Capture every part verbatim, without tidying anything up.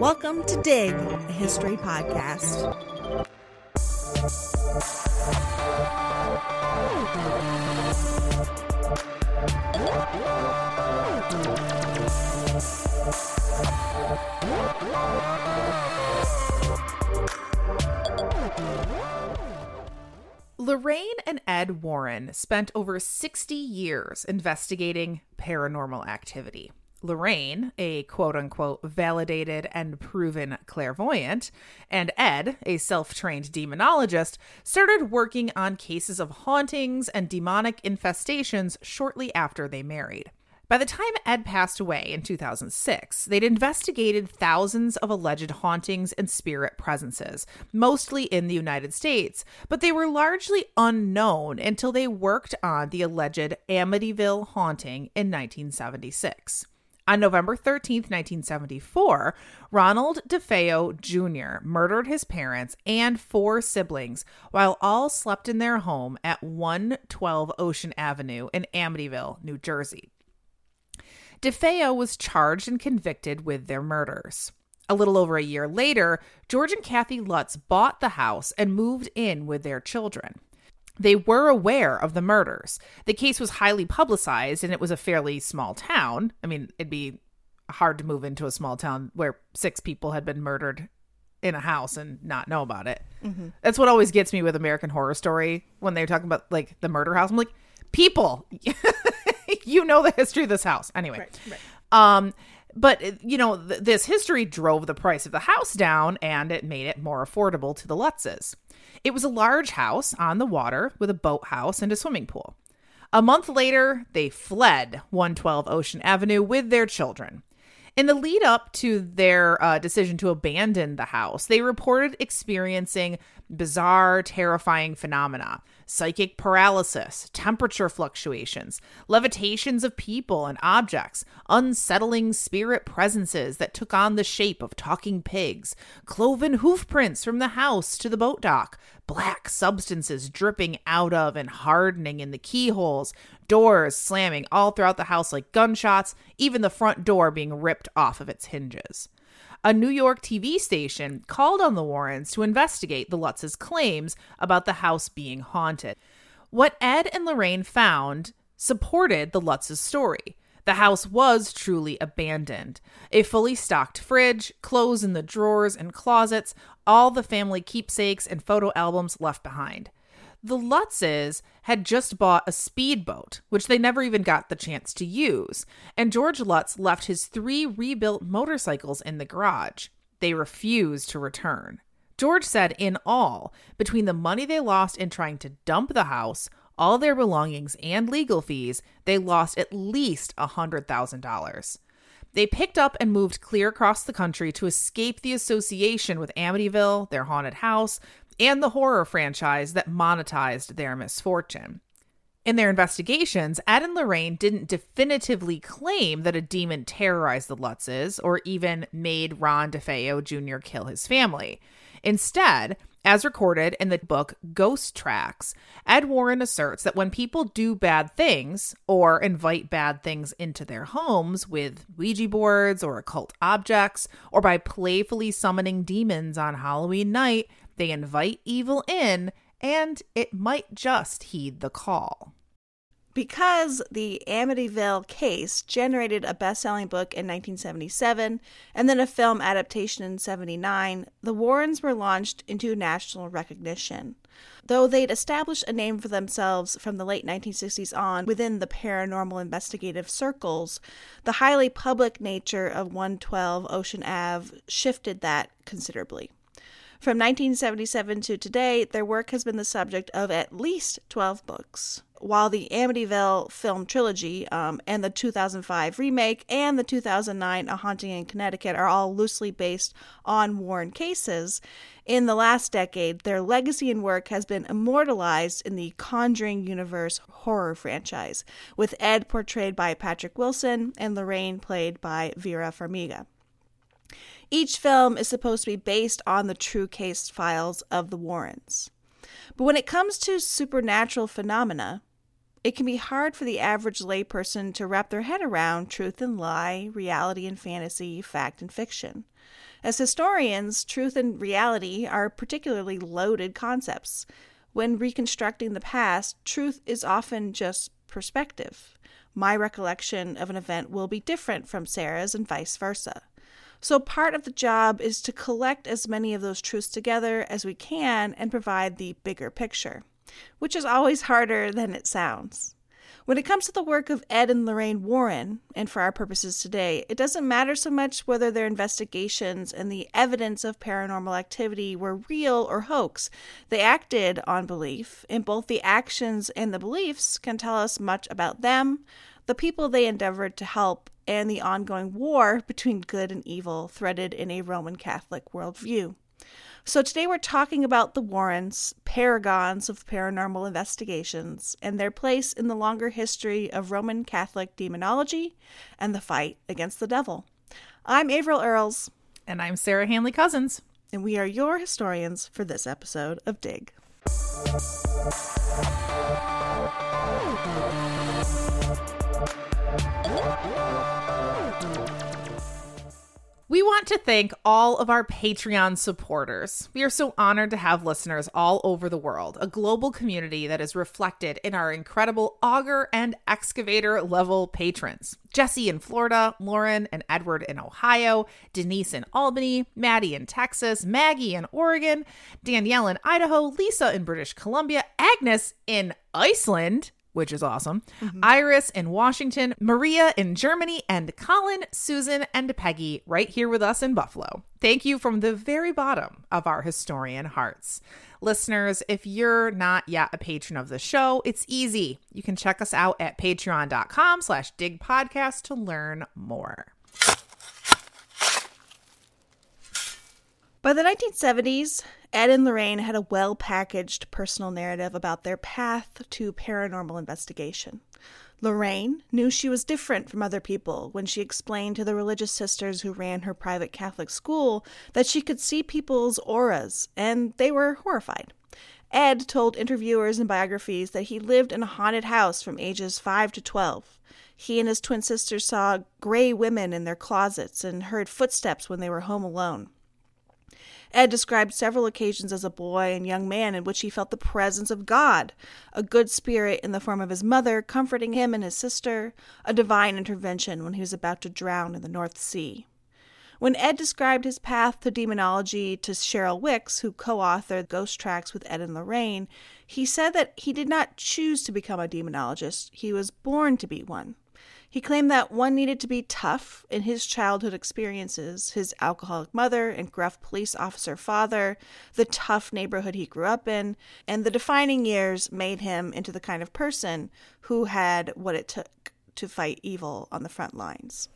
Welcome to Dig, a history podcast. Lorraine and Ed Warren spent over sixty years investigating paranormal activity. Lorraine, a quote-unquote validated and proven clairvoyant, and Ed, a self-trained demonologist, started working on cases of hauntings and demonic infestations shortly after they married. By the time Ed passed away in two thousand six, they'd investigated thousands of alleged hauntings and spirit presences, mostly in the United States, but they were largely unknown until they worked on the alleged Amityville haunting in nineteen seventy-six. On November thirteenth, nineteen seventy-four, Ronald DeFeo Junior murdered his parents and four siblings while all slept in their home at one twelve Ocean Avenue in Amityville, New Jersey. DeFeo was charged and convicted with their murders. A little over a year later, George and Kathy Lutz bought the house and moved in with their children. They were aware of the murders. The case was highly publicized, and it was a fairly small town. I mean, it'd be hard to move into a small town where six people had been murdered in a house and not know about it. Mm-hmm. That's what always gets me with American Horror Story when they're talking about, like, the murder house. I'm like, people, you know the history of this house. Anyway. Right, right. Um, but, you know, th- this history drove the price of the house down, and it made it more affordable to the Lutzes. It was a large house on the water with a boathouse and a swimming pool. A month later, they fled one twelve Ocean Avenue with their children. In the lead up to their uh, decision to abandon the house, they reported experiencing bizarre, terrifying phenomena, psychic paralysis, temperature fluctuations, levitations of people and objects, unsettling spirit presences that took on the shape of talking pigs, cloven hoof prints from the house to the boat dock, black substances dripping out of and hardening in the keyholes, doors slamming all throughout the house like gunshots, even the front door being ripped off of its hinges. A New York T V station called on the Warrens to investigate the Lutzes' claims about the house being haunted. What Ed and Lorraine found supported the Lutzes' story. The house was truly abandoned. A fully stocked fridge, clothes in the drawers and closets, all the family keepsakes and photo albums left behind. The Lutzes had just bought a speedboat, which they never even got the chance to use, and George Lutz left his three rebuilt motorcycles in the garage. They refused to return. George said in all, between the money they lost in trying to dump the house, all their belongings, and legal fees, they lost at least one hundred thousand dollars. They picked up and moved clear across the country to escape the association with Amityville, their haunted house, and the horror franchise that monetized their misfortune. In their investigations, Ed and Lorraine didn't definitively claim that a demon terrorized the Lutzes or even made Ron DeFeo Junior kill his family. Instead, as recorded in the book Ghost Tracks, Ed Warren asserts that when people do bad things or invite bad things into their homes with Ouija boards or occult objects or by playfully summoning demons on Halloween night, they invite evil in and it might just heed the call. Because the Amityville case generated a best-selling book in nineteen seventy-seven and then a film adaptation in seventy-nine, the Warrens were launched into national recognition. Though they'd established a name for themselves from the late nineteen sixties on within the paranormal investigative circles, the highly public nature of one twelve Ocean Avenue shifted that considerably. From nineteen seventy-seven to today, their work has been the subject of at least twelve books, while the Amityville film trilogy um, and the two thousand five remake and the two thousand nine A Haunting in Connecticut are all loosely based on Warren cases. In the last decade, their legacy and work has been immortalized in the Conjuring Universe horror franchise, with Ed portrayed by Patrick Wilson and Lorraine played by Vera Farmiga. Each film is supposed to be based on the true case files of the Warrens. But when it comes to supernatural phenomena, it can be hard for the average layperson to wrap their head around truth and lie, reality and fantasy, fact and fiction. As historians, truth and reality are particularly loaded concepts. When reconstructing the past, truth is often just perspective. My recollection of an event will be different from Sarah's and vice versa. So part of the job is to collect as many of those truths together as we can and provide the bigger picture, which is always harder than it sounds. When it comes to the work of Ed and Lorraine Warren, and for our purposes today, it doesn't matter so much whether their investigations and the evidence of paranormal activity were real or hoax. They acted on belief, and both the actions and the beliefs can tell us much about them, the people they endeavored to help, and the ongoing war between good and evil threaded in a Roman Catholic worldview. So today we're talking about the Warrens, paragons of paranormal investigations, and their place in the longer history of Roman Catholic demonology and the fight against the devil. I'm Averill Earls. And I'm Sarah Hanley-Cousins. And we are your historians for this episode of Dig. We want to thank all of our Patreon supporters. We are so honored to have listeners all over the world, a global community that is reflected in our incredible auger and excavator level patrons. Jesse in Florida, Lauren and Edward in Ohio, Denise in Albany, Maddie in Texas, Maggie in Oregon, Danielle in Idaho, Lisa in British Columbia, Agnes in Iceland, which is awesome, mm-hmm. Iris in Washington, Maria in Germany, and Colin, Susan, and Peggy right here with us in Buffalo. Thank you from the very bottom of our historian hearts. Listeners, if you're not yet a patron of the show, it's easy. You can check us out at patreon.com slash digpodcast to learn more. By the nineteen seventies, Ed and Lorraine had a well-packaged personal narrative about their path to paranormal investigation. Lorraine knew she was different from other people when she explained to the religious sisters who ran her private Catholic school that she could see people's auras, and they were horrified. Ed told interviewers and biographies that he lived in a haunted house from ages five to twelve. He and his twin sisters saw gray women in their closets and heard footsteps when they were home alone. Ed described several occasions as a boy and young man in which he felt the presence of God, a good spirit in the form of his mother comforting him and his sister, a divine intervention when he was about to drown in the North Sea. When Ed described his path to demonology to Cheryl Wicks, who co-authored Ghost Tracks with Ed and Lorraine, he said that he did not choose to become a demonologist. He was born to be one. He claimed that one needed to be tough in his childhood experiences, his alcoholic mother and gruff police officer father, the tough neighborhood he grew up in, and the defining years made him into the kind of person who had what it took to fight evil on the front lines.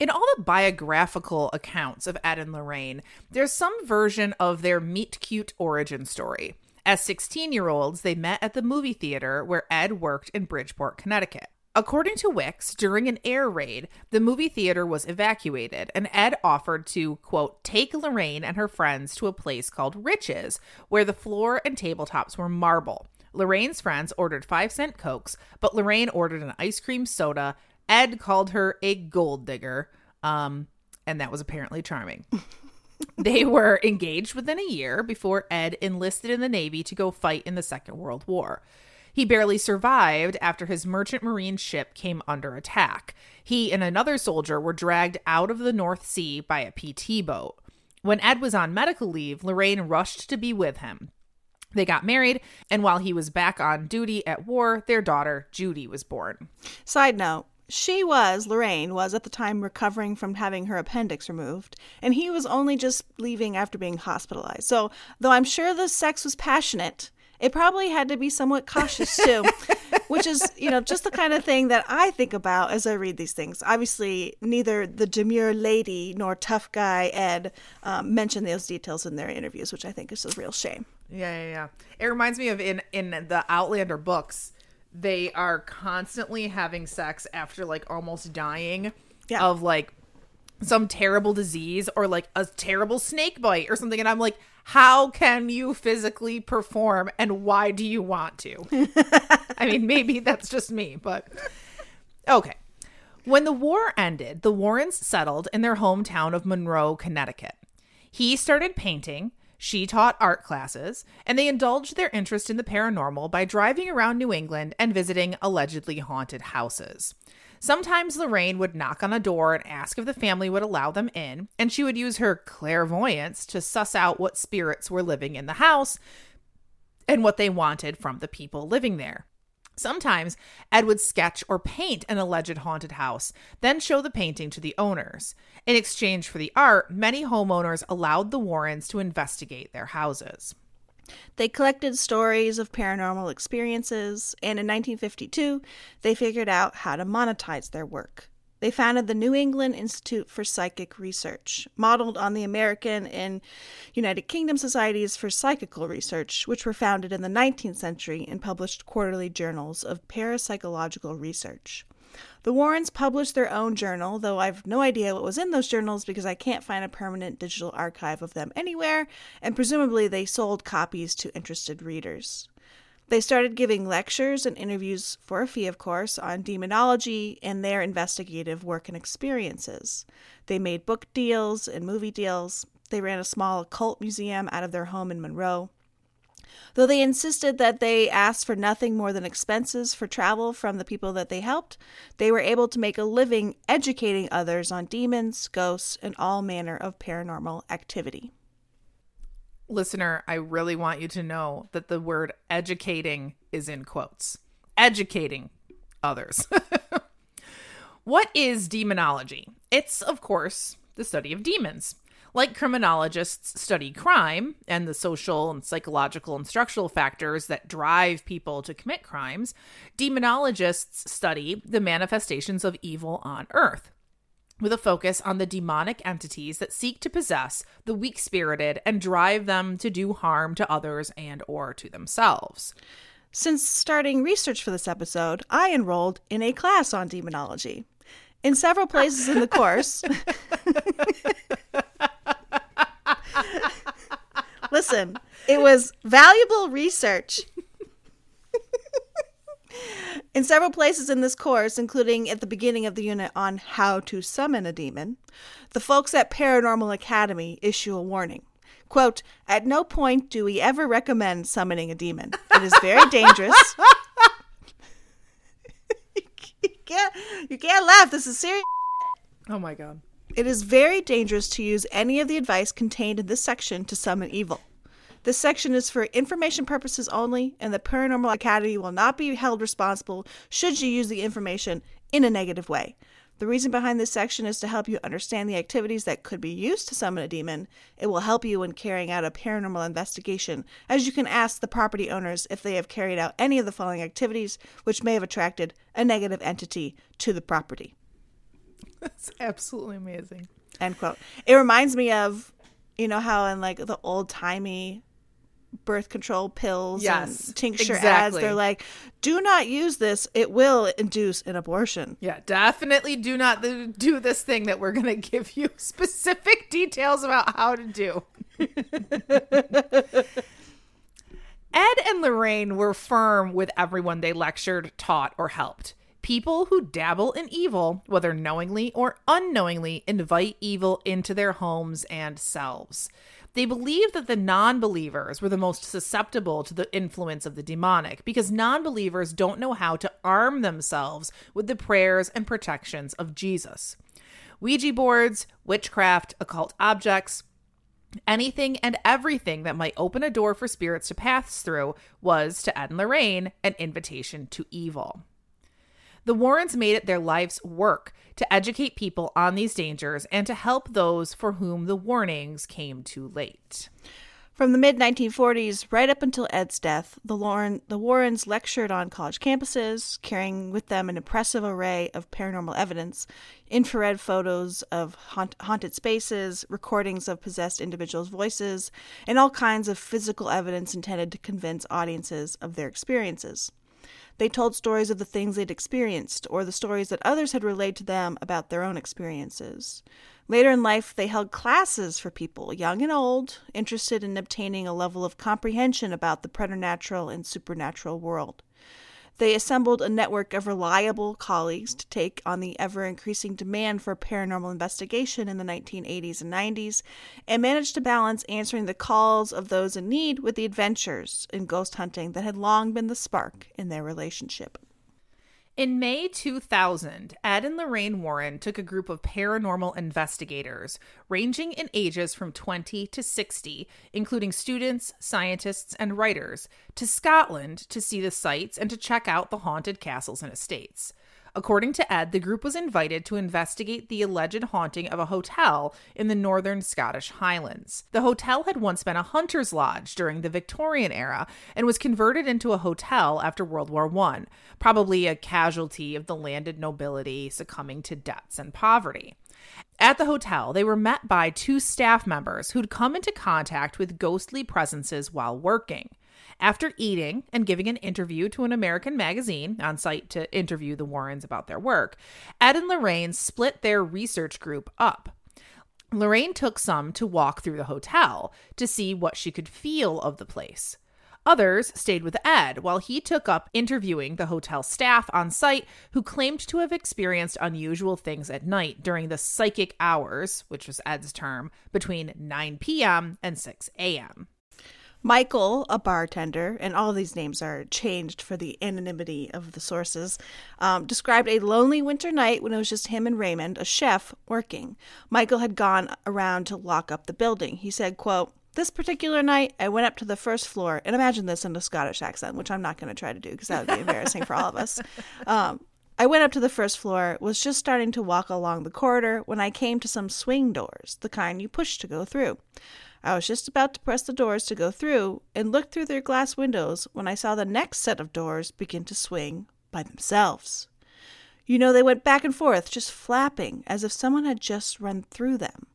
In all the biographical accounts of Ed and Lorraine, there's some version of their meet-cute origin story. As sixteen-year-olds, they met at the movie theater where Ed worked in Bridgeport, Connecticut. According to Wicks, during an air raid, the movie theater was evacuated, and Ed offered to, quote, take Lorraine and her friends to a place called Rich's, where the floor and tabletops were marble. Lorraine's friends ordered five-cent Cokes, but Lorraine ordered an ice cream soda. Ed called her a gold digger, um, and that was apparently charming. They were engaged within a year before Ed enlisted in the Navy to go fight in the Second World War. He barely survived after his merchant marine ship came under attack. He and another soldier were dragged out of the North Sea by a P T boat. When Ed was on medical leave, Lorraine rushed to be with him. They got married, and while he was back on duty at war, their daughter, Judy, was born. Side note, she was, Lorraine, was at the time recovering from having her appendix removed, and he was only just leaving after being hospitalized. So, though I'm sure the sex was passionate, it probably had to be somewhat cautious, too, which is, you know, just the kind of thing that I think about as I read these things. Obviously, neither the demure lady nor tough guy Ed um, mentioned those details in their interviews, which I think is a real shame. Yeah, yeah, yeah. It reminds me of in, in the Outlander books, they are constantly having sex after, like, almost dying yeah. of, like, some terrible disease or, like, a terrible snake bite or something. And I'm like, how can you physically perform and why do you want to? I mean, maybe that's just me, but okay. When the war ended, the Warrens settled in their hometown of Monroe, Connecticut. He started painting, she taught art classes, and they indulged their interest in the paranormal by driving around New England and visiting allegedly haunted houses. Sometimes Lorraine would knock on a door and ask if the family would allow them in, and she would use her clairvoyance to suss out what spirits were living in the house and what they wanted from the people living there. Sometimes Ed would sketch or paint an alleged haunted house, then show the painting to the owners. In exchange for the art, many homeowners allowed the Warrens to investigate their houses. They collected stories of paranormal experiences, and in nineteen fifty-two, they figured out how to monetize their work. They founded the New England Institute for Psychic Research, modeled on the American and United Kingdom Societies for Psychical Research, which were founded in the nineteenth century and published quarterly journals of parapsychological research. The Warrens published their own journal, though I've no idea what was in those journals because I can't find a permanent digital archive of them anywhere, and presumably they sold copies to interested readers. They started giving lectures and interviews for a fee, of course, on demonology and their investigative work and experiences. They made book deals and movie deals. They ran a small occult museum out of their home in Monroe. Though they insisted that they asked for nothing more than expenses for travel from the people that they helped, they were able to make a living educating others on demons, ghosts, and all manner of paranormal activity. Listener, I really want you to know that the word educating is in quotes. Educating others. What is demonology? It's, of course, the study of demons. Like criminologists study crime and the social and psychological and structural factors that drive people to commit crimes, demonologists study the manifestations of evil on earth, with a focus on the demonic entities that seek to possess the weak-spirited and drive them to do harm to others and or to themselves. Since starting research for this episode, I enrolled in a class on demonology. In several places in the course... Listen, it was valuable research. In several places in this course, including at the beginning of the unit on how to summon a demon, the folks at Paranormal Academy issue a warning. Quote, "At no point do we ever recommend summoning a demon. It is very dangerous." you, can't, you can't laugh. This is serious. Oh, my God. "It is very dangerous to use any of the advice contained in this section to summon evil. This section is for information purposes only, and the Paranormal Academy will not be held responsible should you use the information in a negative way. The reason behind this section is to help you understand the activities that could be used to summon a demon. It will help you when carrying out a paranormal investigation, as you can ask the property owners if they have carried out any of the following activities, which may have attracted a negative entity to the property." That's absolutely amazing. End quote. It reminds me of, you know, how in like the old timey birth control pills yes, and tincture exactly. ads, they're like, do not use this. It will induce an abortion. Yeah, definitely do not do this thing that we're going to give you specific details about how to do. Ed and Lorraine were firm with everyone they lectured, taught, or helped. People who dabble in evil, whether knowingly or unknowingly, invite evil into their homes and selves. They believed that the non-believers were the most susceptible to the influence of the demonic because non-believers don't know how to arm themselves with the prayers and protections of Jesus. Ouija boards, witchcraft, occult objects, anything and everything that might open a door for spirits to pass through was, to Ed and Lorraine, an invitation to evil. The Warrens made it their life's work to educate people on these dangers and to help those for whom the warnings came too late. From the mid nineteen forties right up until Ed's death, the, Lauren, the Warrens lectured on college campuses, carrying with them an impressive array of paranormal evidence, infrared photos of haunt, haunted spaces, recordings of possessed individuals' voices, and all kinds of physical evidence intended to convince audiences of their experiences. They told stories of the things they'd experienced or the stories that others had relayed to them about their own experiences. Later in life, they held classes for people, young and old, interested in obtaining a level of comprehension about the preternatural and supernatural world. They assembled a network of reliable colleagues to take on the ever-increasing demand for paranormal investigation in the nineteen eighties and nineties, and managed to balance answering the calls of those in need with the adventures in ghost hunting that had long been the spark in their relationship. In May two thousand, Ed and Lorraine Warren took a group of paranormal investigators, ranging in ages from twenty to sixty, including students, scientists, and writers, to Scotland to see the sights and to check out the haunted castles and estates. According to Ed, the group was invited to investigate the alleged haunting of a hotel in the northern Scottish Highlands. The hotel had once been a hunter's lodge during the Victorian era and was converted into a hotel after World War One, probably a casualty of the landed nobility succumbing to debts and poverty. At the hotel, they were met by two staff members who'd come into contact with ghostly presences while working. After eating and giving an interview to an American magazine on site to interview the Warrens about their work, Ed and Lorraine split their research group up. Lorraine took some to walk through the hotel to see what she could feel of the place. Others stayed with Ed while he took up interviewing the hotel staff on site who claimed to have experienced unusual things at night during the psychic hours, which was Ed's term, between nine p.m. and six a.m. Michael, a bartender, and all these names are changed for the anonymity of the sources, um, described a lonely winter night when it was just him and Raymond, a chef, working. Michael had gone around to lock up the building. He said, quote, "This particular night, I went up to the first floor," and imagine this in a Scottish accent, which I'm not going to try to do because that would be embarrassing for all of us. Um, "I went up to the first floor, was just starting to walk along the corridor when I came to some swing doors, the kind you push to go through. I was just about to press the doors to go through and looked through their glass windows when I saw the next set of doors begin to swing by themselves. You know, they went back and forth, just flapping, as if someone had just run through them.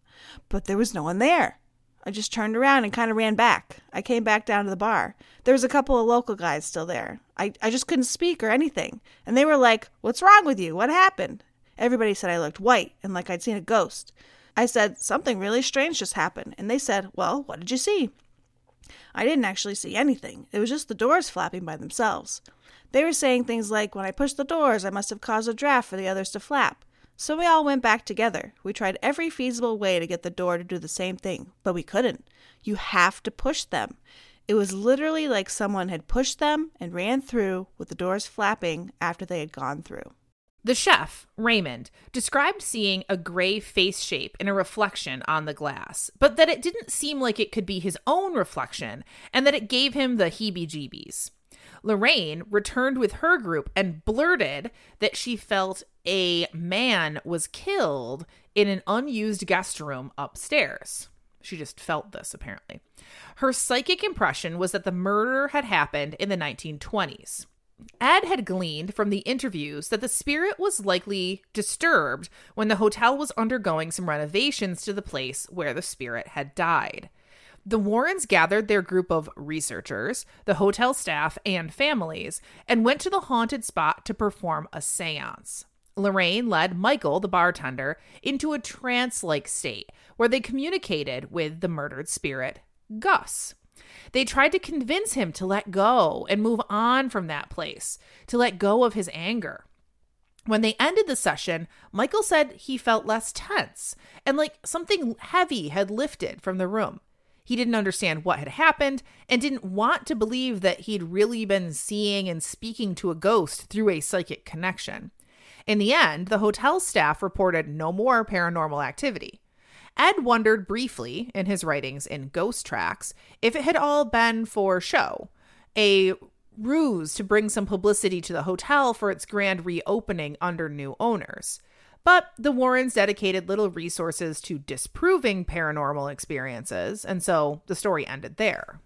But there was no one there. I just turned around and kind of ran back. I came back down to the bar. There was a couple of local guys still there. I, I just couldn't speak or anything. And they were like, 'What's wrong with you? What happened?' Everybody said I looked white and like I'd seen a ghost. I said, 'Something really strange just happened.' And they said, 'Well, what did you see?' I didn't actually see anything. It was just the doors flapping by themselves. They were saying things like, 'When I pushed the doors, I must have caused a draft for the others to flap.' So we all went back together. We tried every feasible way to get the door to do the same thing, but we couldn't. You have to push them. It was literally like someone had pushed them and ran through with the doors flapping after they had gone through." The chef, Raymond, described seeing a gray face shape in a reflection on the glass, but that it didn't seem like it could be his own reflection and that it gave him the heebie-jeebies. Lorraine returned with her group and blurted that she felt a man was killed in an unused guest room upstairs. She just felt this, apparently. Her psychic impression was that the murder had happened in the nineteen twenties. Ed had gleaned from the interviews that the spirit was likely disturbed when the hotel was undergoing some renovations to the place where the spirit had died. The Warrens gathered their group of researchers, the hotel staff, and families, and went to the haunted spot to perform a seance. Lorraine led Michael, the bartender, into a trance-like state where they communicated with the murdered spirit, Gus. They tried to convince him to let go and move on from that place, to let go of his anger. When they ended the session, Michael said he felt less tense and like something heavy had lifted from the room. He didn't understand what had happened and didn't want to believe that he'd really been seeing and speaking to a ghost through a psychic connection. In the end, the hotel staff reported no more paranormal activity. Ed wondered briefly, in his writings in Ghost Tracks, if it had all been for show, a ruse to bring some publicity to the hotel for its grand reopening under new owners. But the Warrens dedicated little resources to disproving paranormal experiences, and so the story ended there.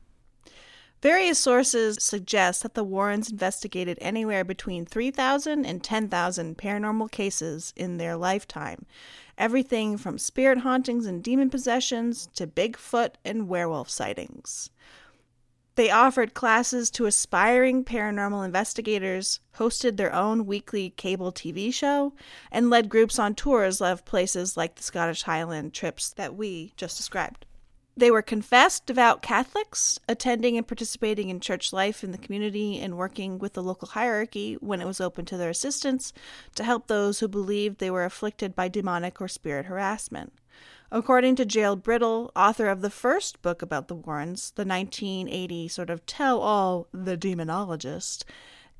Various sources suggest that the Warrens investigated anywhere between three thousand and ten thousand paranormal cases in their lifetime, everything from spirit hauntings and demon possessions to Bigfoot and werewolf sightings. They offered classes to aspiring paranormal investigators, hosted their own weekly cable T V show, and led groups on tours of places like the Scottish Highland trips that we just described. They were confessed devout Catholics, attending and participating in church life in the community and working with the local hierarchy when it was open to their assistance to help those who believed they were afflicted by demonic or spirit harassment. According to Gerald Brittle, author of the first book about the Warrens, the nineteen eighty sort of tell-all The Demonologist,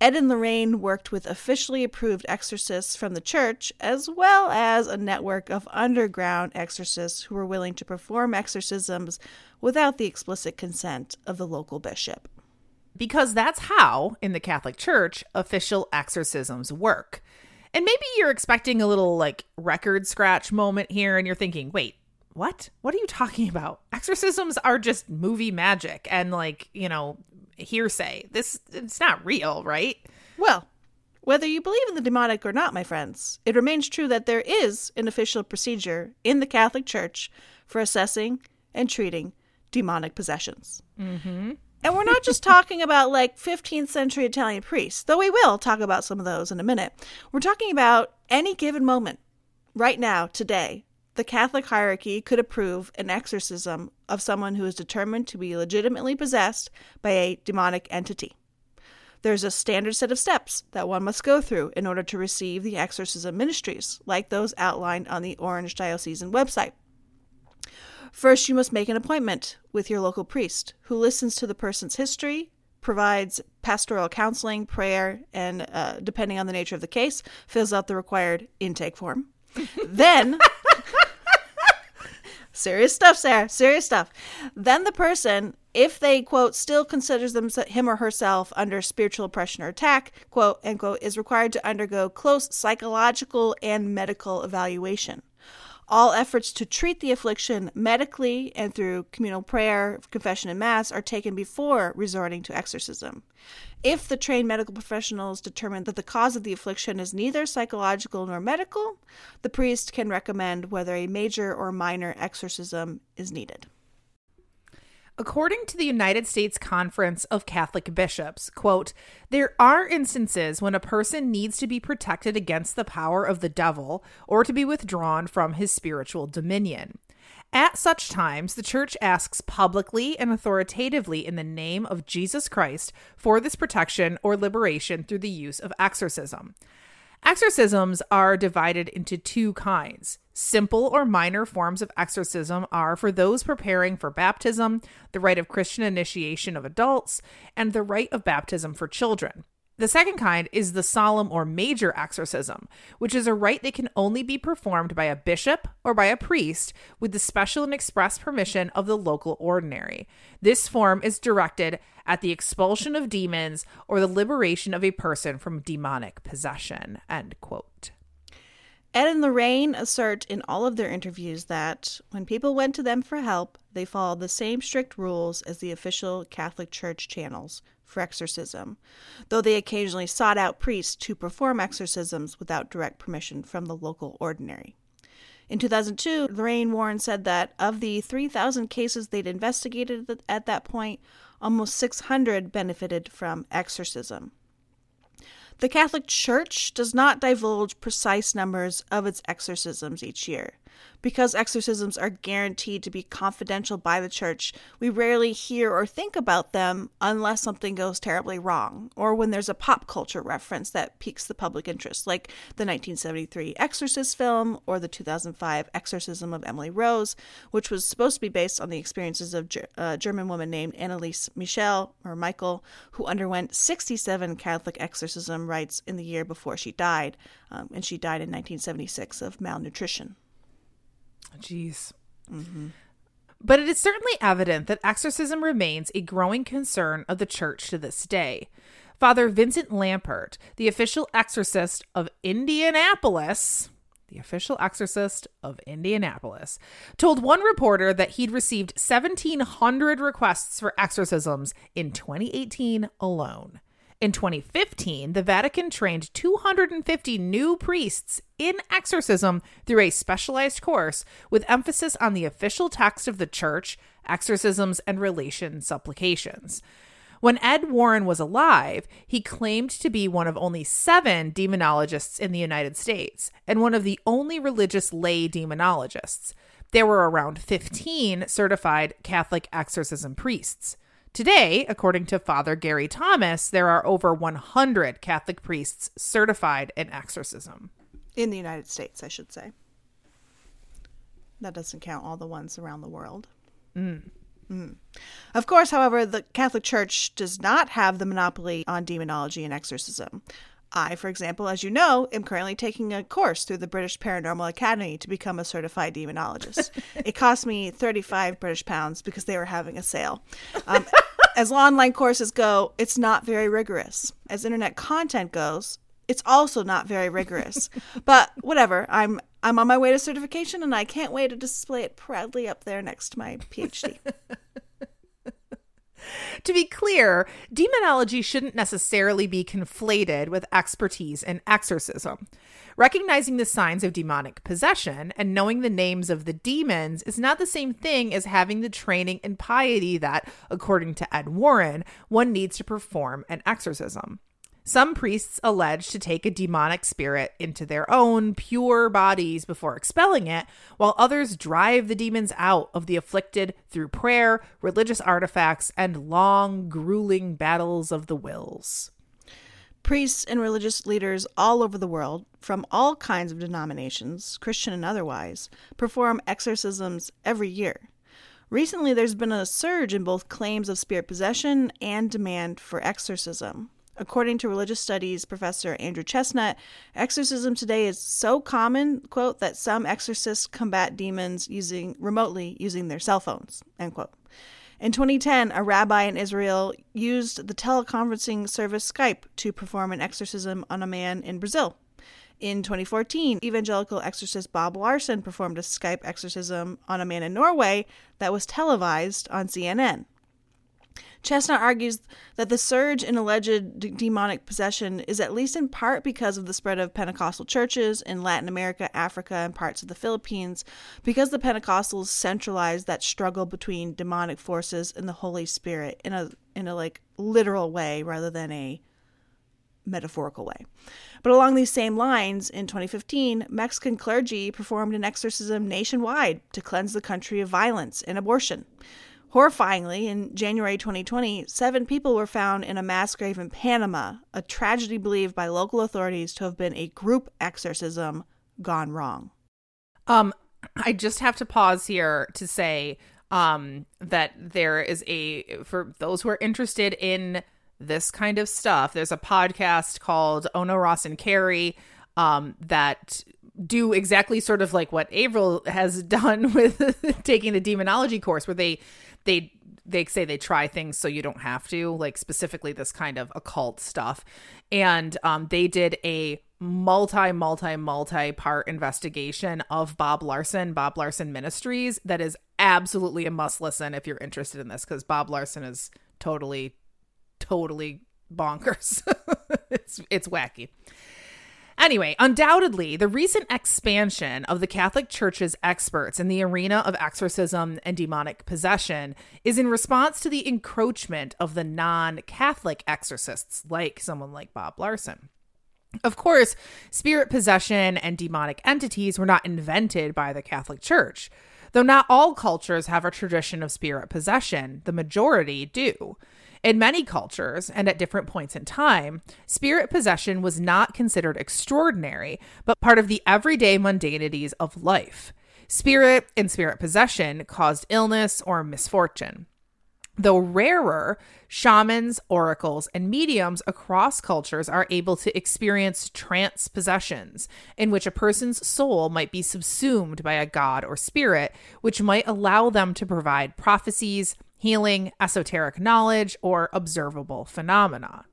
Ed and Lorraine worked with officially approved exorcists from the church, as well as a network of underground exorcists who were willing to perform exorcisms without the explicit consent of the local bishop. Because that's how, in the Catholic Church, official exorcisms work. And maybe you're expecting a little, like, record scratch moment here, and you're thinking, wait, what? What are you talking about? Exorcisms are just movie magic and, like, you know, hearsay. This, it's not real, right? Well, whether you believe in the demonic or not, my friends, it remains true that there is an official procedure in the Catholic Church for assessing and treating demonic possessions. Mm-hmm. And we're not just talking about, like, fifteenth century Italian priests, though we will talk about some of those in a minute. We're talking about any given moment. Right now, today, the Catholic hierarchy could approve an exorcism of someone who is determined to be legitimately possessed by a demonic entity. There's a standard set of steps that one must go through in order to receive the exorcism ministries, like those outlined on the Orange Diocesan website. First, you must make an appointment with your local priest, who listens to the person's history, provides pastoral counseling, prayer, and, uh, depending on the nature of the case, fills out the required intake form. Then, serious stuff, Sarah, serious stuff. Then the person, if they, quote, still considers them, him or herself under spiritual oppression or attack, quote, end quote, is required to undergo close psychological and medical evaluation. All efforts to treat the affliction medically and through communal prayer, confession, and mass are taken before resorting to exorcism. If the trained medical professionals determine that the cause of the affliction is neither psychological nor medical, the priest can recommend whether a major or minor exorcism is needed. According to the United States Conference of Catholic Bishops, quote, there are instances when a person needs to be protected against the power of the devil or to be withdrawn from his spiritual dominion. At such times, the church asks publicly and authoritatively in the name of Jesus Christ for this protection or liberation through the use of exorcism. Exorcisms are divided into two kinds. Simple or minor forms of exorcism are for those preparing for baptism, the rite of Christian initiation of adults, and the rite of baptism for children. The second kind is the solemn or major exorcism, which is a rite that can only be performed by a bishop or by a priest with the special and express permission of the local ordinary. This form is directed at the expulsion of demons or the liberation of a person from demonic possession, end quote. Ed and Lorraine assert in all of their interviews that when people went to them for help, they followed the same strict rules as the official Catholic Church channels for exorcism, though they occasionally sought out priests to perform exorcisms without direct permission from the local ordinary. In two thousand two, Lorraine Warren said that of the three thousand cases they'd investigated at that point, almost six hundred benefited from exorcism. The Catholic Church does not divulge precise numbers of its exorcisms each year. Because exorcisms are guaranteed to be confidential by the church, we rarely hear or think about them unless something goes terribly wrong, or when there's a pop culture reference that piques the public interest, like the nineteen seventy-three Exorcist film or the two thousand five Exorcism of Emily Rose, which was supposed to be based on the experiences of a German woman named Anneliese Michel, or Michael, who underwent sixty-seven Catholic exorcism rites in the year before she died, um, and she died in nineteen seventy-six of malnutrition. Jeez. Mm-hmm. But it is certainly evident that exorcism remains a growing concern of the church to this day. Father Vincent Lampert, the official exorcist of Indianapolis, the official exorcist of Indianapolis, told one reporter that he'd received seventeen hundred requests for exorcisms in twenty eighteen alone. In twenty fifteen, the Vatican trained two hundred fifty new priests in exorcism through a specialized course with emphasis on the official text of the church, exorcisms, and relation supplications. When Ed Warren was alive, he claimed to be one of only seven demonologists in the United States and one of the only religious lay demonologists. There were around fifteen certified Catholic exorcism priests. Today, according to Father Gary Thomas, there are over one hundred Catholic priests certified in exorcism. In the United States, I should say. That doesn't count all the ones around the world. Mm. Mm. Of course, however, the Catholic Church does not have the monopoly on demonology and exorcism. I, for example, as you know, am currently taking a course through the British Paranormal Academy to become a certified demonologist. It cost me thirty-five British pounds because they were having a sale. Um, as online courses go, it's not very rigorous. As internet content goes, it's also not very rigorous. But whatever, I'm I'm on my way to certification, and I can't wait to display it proudly up there next to my PhD. To be clear, demonology shouldn't necessarily be conflated with expertise in exorcism. Recognizing the signs of demonic possession and knowing the names of the demons is not the same thing as having the training and piety that, according to Ed Warren, one needs to perform an exorcism. Some priests allege to take a demonic spirit into their own pure bodies before expelling it, while others drive the demons out of the afflicted through prayer, religious artifacts, and long, grueling battles of the wills. Priests and religious leaders all over the world, from all kinds of denominations, Christian and otherwise, perform exorcisms every year. Recently, there's been a surge in both claims of spirit possession and demand for exorcism. According to religious studies professor Andrew Chestnut, exorcism today is so common, quote, that some exorcists combat demons using remotely using their cell phones, end quote. In twenty ten, a rabbi in Israel used the teleconferencing service Skype to perform an exorcism on a man in Brazil. In twenty fourteen, evangelical exorcist Bob Larson performed a Skype exorcism on a man in Norway that was televised on C N N. Chestnut argues that the surge in alleged d- demonic possession is at least in part because of the spread of Pentecostal churches in Latin America, Africa, and parts of the Philippines, because the Pentecostals centralized that struggle between demonic forces and the Holy Spirit in a in a like literal way rather than a metaphorical way. But along these same lines, in twenty fifteen, Mexican clergy performed an exorcism nationwide to cleanse the country of violence and abortion. Horrifyingly, in January twenty twenty, seven people were found in a mass grave in Panama, a tragedy believed by local authorities to have been a group exorcism gone wrong. Um, I just have to pause here to say um, that there is a, for those who are interested in this kind of stuff, there's a podcast called Ono, Ross, and Carrie um, that do exactly sort of like what Averill has done with taking the demonology course, where they they they say they try things so you don't have to, like specifically this kind of occult stuff. And um, they did a multi, multi, multi part investigation of Bob Larson, Bob Larson Ministries. That is absolutely a must listen if you're interested in this, because Bob Larson is totally, totally bonkers. it's It's wacky. Anyway, undoubtedly, the recent expansion of the Catholic Church's experts in the arena of exorcism and demonic possession is in response to the encroachment of the non-Catholic exorcists, like someone like Bob Larson. Of course, spirit possession and demonic entities were not invented by the Catholic Church. Though not all cultures have a tradition of spirit possession, the majority do. In many cultures, and at different points in time, spirit possession was not considered extraordinary, but part of the everyday mundanities of life. Spirit and spirit possession caused illness or misfortune. Though rarer, shamans, oracles, and mediums across cultures are able to experience trance possessions, in which a person's soul might be subsumed by a god or spirit, which might allow them to provide prophecies, healing, esoteric knowledge, or observable phenomena.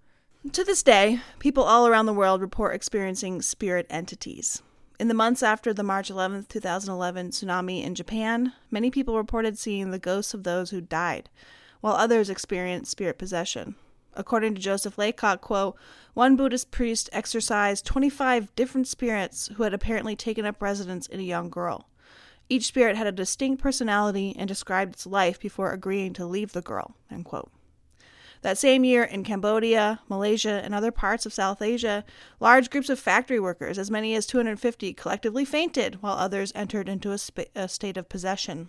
To this day, people all around the world report experiencing spirit entities. In the months after the March eleventh, two thousand eleven tsunami in Japan, many people reported seeing the ghosts of those who died, while others experienced spirit possession. According to Joseph Laycock, quote, one Buddhist priest exorcised twenty-five different spirits who had apparently taken up residence in a young girl. Each spirit had a distinct personality and described its life before agreeing to leave the girl, end quote. That same year, in Cambodia, Malaysia, and other parts of South Asia, large groups of factory workers, as many as two hundred fifty, collectively fainted, while others entered into a, sp- a state of possession.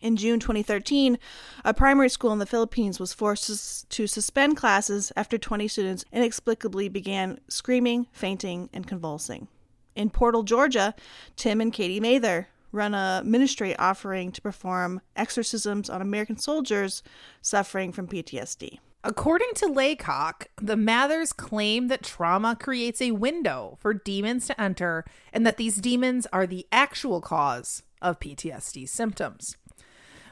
In June twenty thirteen, a primary school in the Philippines was forced to, s- to suspend classes after twenty students inexplicably began screaming, fainting, and convulsing. In Portal, Georgia, Tim and Katie Mather run a ministry offering to perform exorcisms on American soldiers suffering from P T S D. According to Laycock, the Mathers claim that trauma creates a window for demons to enter and that these demons are the actual cause of P T S D symptoms.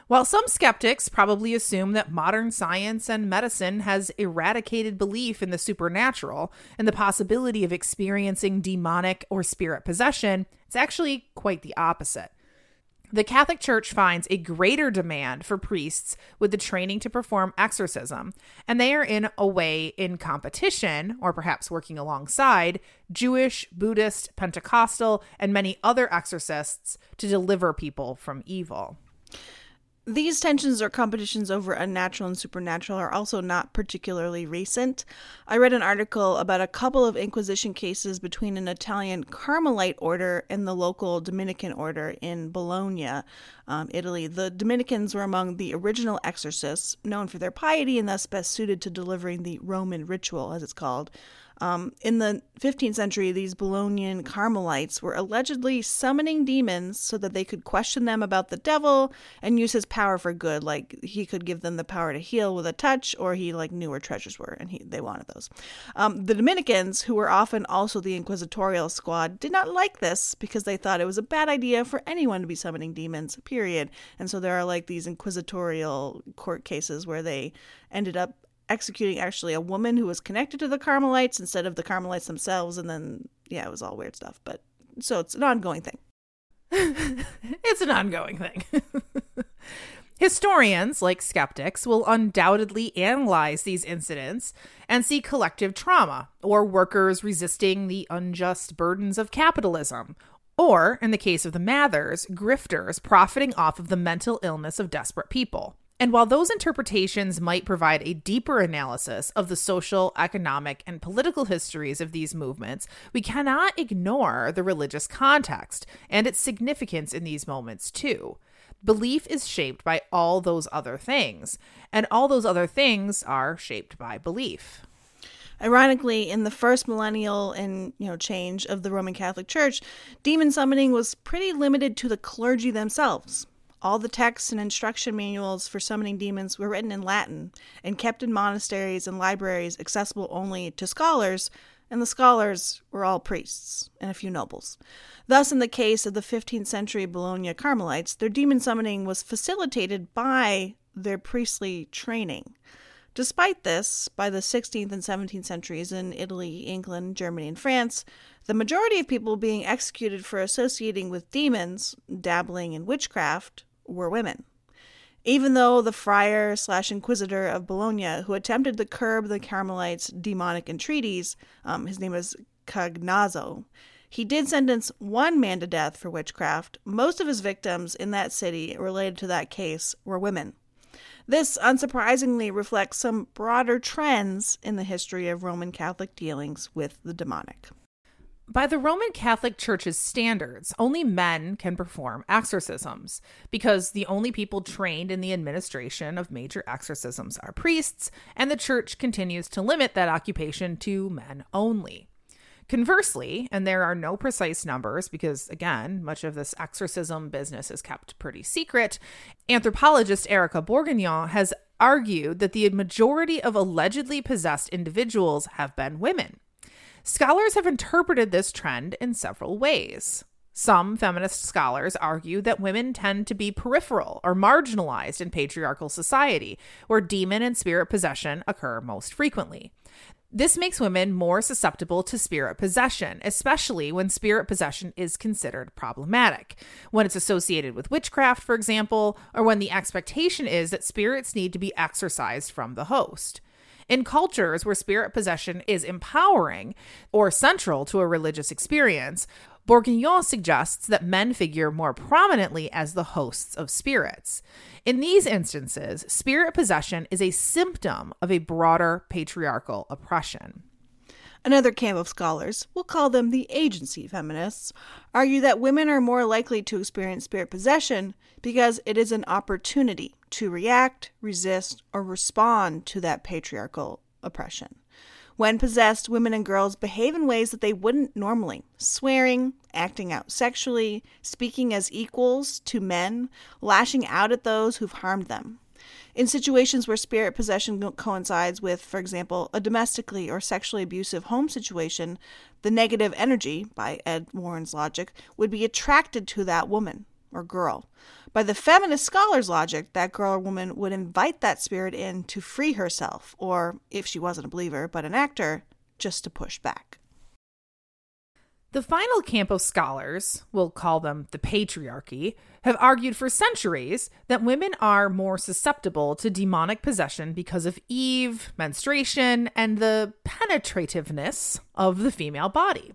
While some skeptics probably assume that modern science and medicine has eradicated belief in the supernatural and the possibility of experiencing demonic or spirit possession, it's actually quite the opposite. The Catholic Church finds a greater demand for priests with the training to perform exorcism, and they are in a way in competition, or perhaps working alongside, Jewish, Buddhist, Pentecostal, and many other exorcists to deliver people from evil. These tensions or competitions over unnatural and supernatural are also not particularly recent. I read an article about a couple of Inquisition cases between an Italian Carmelite order and the local Dominican order in Bologna, um, Italy. The Dominicans were among the original exorcists, known for their piety and thus best suited to delivering the Roman ritual, as it's called. Um, in the fifteenth century, these Bolognian Carmelites were allegedly summoning demons so that they could question them about the devil and use his power for good. Like, he could give them the power to heal with a touch, or he like knew where treasures were, and he, they wanted those. Um, the Dominicans, who were often also the inquisitorial squad, did not like this because they thought it was a bad idea for anyone to be summoning demons, period. And so there are like these inquisitorial court cases where they ended up executing actually a woman who was connected to the Carmelites instead of the Carmelites themselves. And then, yeah, it was all weird stuff. But so it's an ongoing thing. It's an ongoing thing. Historians, like skeptics, will undoubtedly analyze these incidents and see collective trauma, or workers resisting the unjust burdens of capitalism, or, in the case of the Mathers, grifters profiting off of the mental illness of desperate people. And while those interpretations might provide a deeper analysis of the social, economic, and political histories of these movements, we cannot ignore the religious context and its significance in these moments, too. Belief is shaped by all those other things, and all those other things are shaped by belief. Ironically, in the first millennial and you know change of the Roman Catholic Church, demon summoning was pretty limited to the clergy themselves. All the texts and instruction manuals for summoning demons were written in Latin and kept in monasteries and libraries accessible only to scholars, and the scholars were all priests and a few nobles. Thus, in the case of the fifteenth century Bologna Carmelites, their demon summoning was facilitated by their priestly training. Despite this, by the sixteenth and seventeenth centuries in Italy, England, Germany, and France, the majority of people being executed for associating with demons, dabbling in witchcraft, were women. Even though the friar slash inquisitor of Bologna, who attempted to curb the Carmelites' demonic entreaties, um, his name was Cognazzo, he did sentence one man to death for witchcraft. Most of his victims in that city related to that case were women. This, unsurprisingly, reflects some broader trends in the history of Roman Catholic dealings with the demonic. By the Roman Catholic Church's standards, only men can perform exorcisms, because the only people trained in the administration of major exorcisms are priests, and the Church continues to limit that occupation to men only. Conversely, and there are no precise numbers because, again, much of this exorcism business is kept pretty secret, anthropologist Erica Bourguignon has argued that the majority of allegedly possessed individuals have been women. Scholars have interpreted this trend in several ways. Some feminist scholars argue that women tend to be peripheral or marginalized in patriarchal society, where demon and spirit possession occur most frequently. This makes women more susceptible to spirit possession, especially when spirit possession is considered problematic, when it's associated with witchcraft, for example, or when the expectation is that spirits need to be exorcised from the host. In cultures where spirit possession is empowering or central to a religious experience, Bourguignon suggests that men figure more prominently as the hosts of spirits. In these instances, spirit possession is a symptom of a broader patriarchal oppression. Another camp of scholars, we'll call them the agency feminists, argue that women are more likely to experience spirit possession because it is an opportunity to react, resist, or respond to that patriarchal oppression. When possessed, women and girls behave in ways that they wouldn't normally. Swearing, acting out sexually, speaking as equals to men, lashing out at those who've harmed them. In situations where spirit possession coincides with, for example, a domestically or sexually abusive home situation, the negative energy, by Ed Warren's logic, would be attracted to that woman or girl. By the feminist scholar's logic, that girl or woman would invite that spirit in to free herself, or, if she wasn't a believer but an actor, just to push back. The final camp of scholars, we'll call them the patriarchy, have argued for centuries that women are more susceptible to demonic possession because of Eve, menstruation, and the penetrativeness of the female body.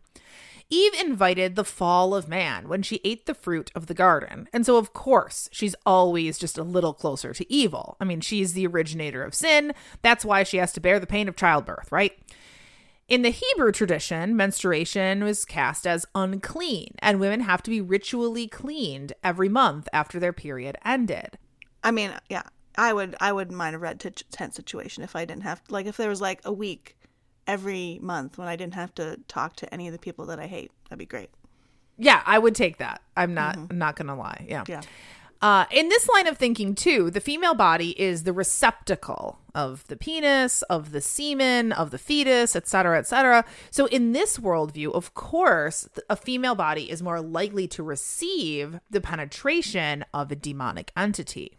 Eve invited the fall of man when she ate the fruit of the garden. And so, of course, she's always just a little closer to evil. I mean, she's the originator of sin. That's why she has to bear the pain of childbirth, right? In the Hebrew tradition, menstruation was cast as unclean, and women have to be ritually cleaned every month after their period ended. I mean, yeah, I, would, I wouldn't mind a red t- tent situation if I didn't have, like, if there was, like, a week every month when I didn't have to talk to any of the people that I hate. That'd be great. Yeah, I would take that. I'm not mm-hmm. I'm not going to lie. Yeah. yeah. Uh, in this line of thinking, too, the female body is the receptacle of the penis, of the semen, of the fetus, et cetera, et cetera. So in this worldview, of course, a female body is more likely to receive the penetration of a demonic entity.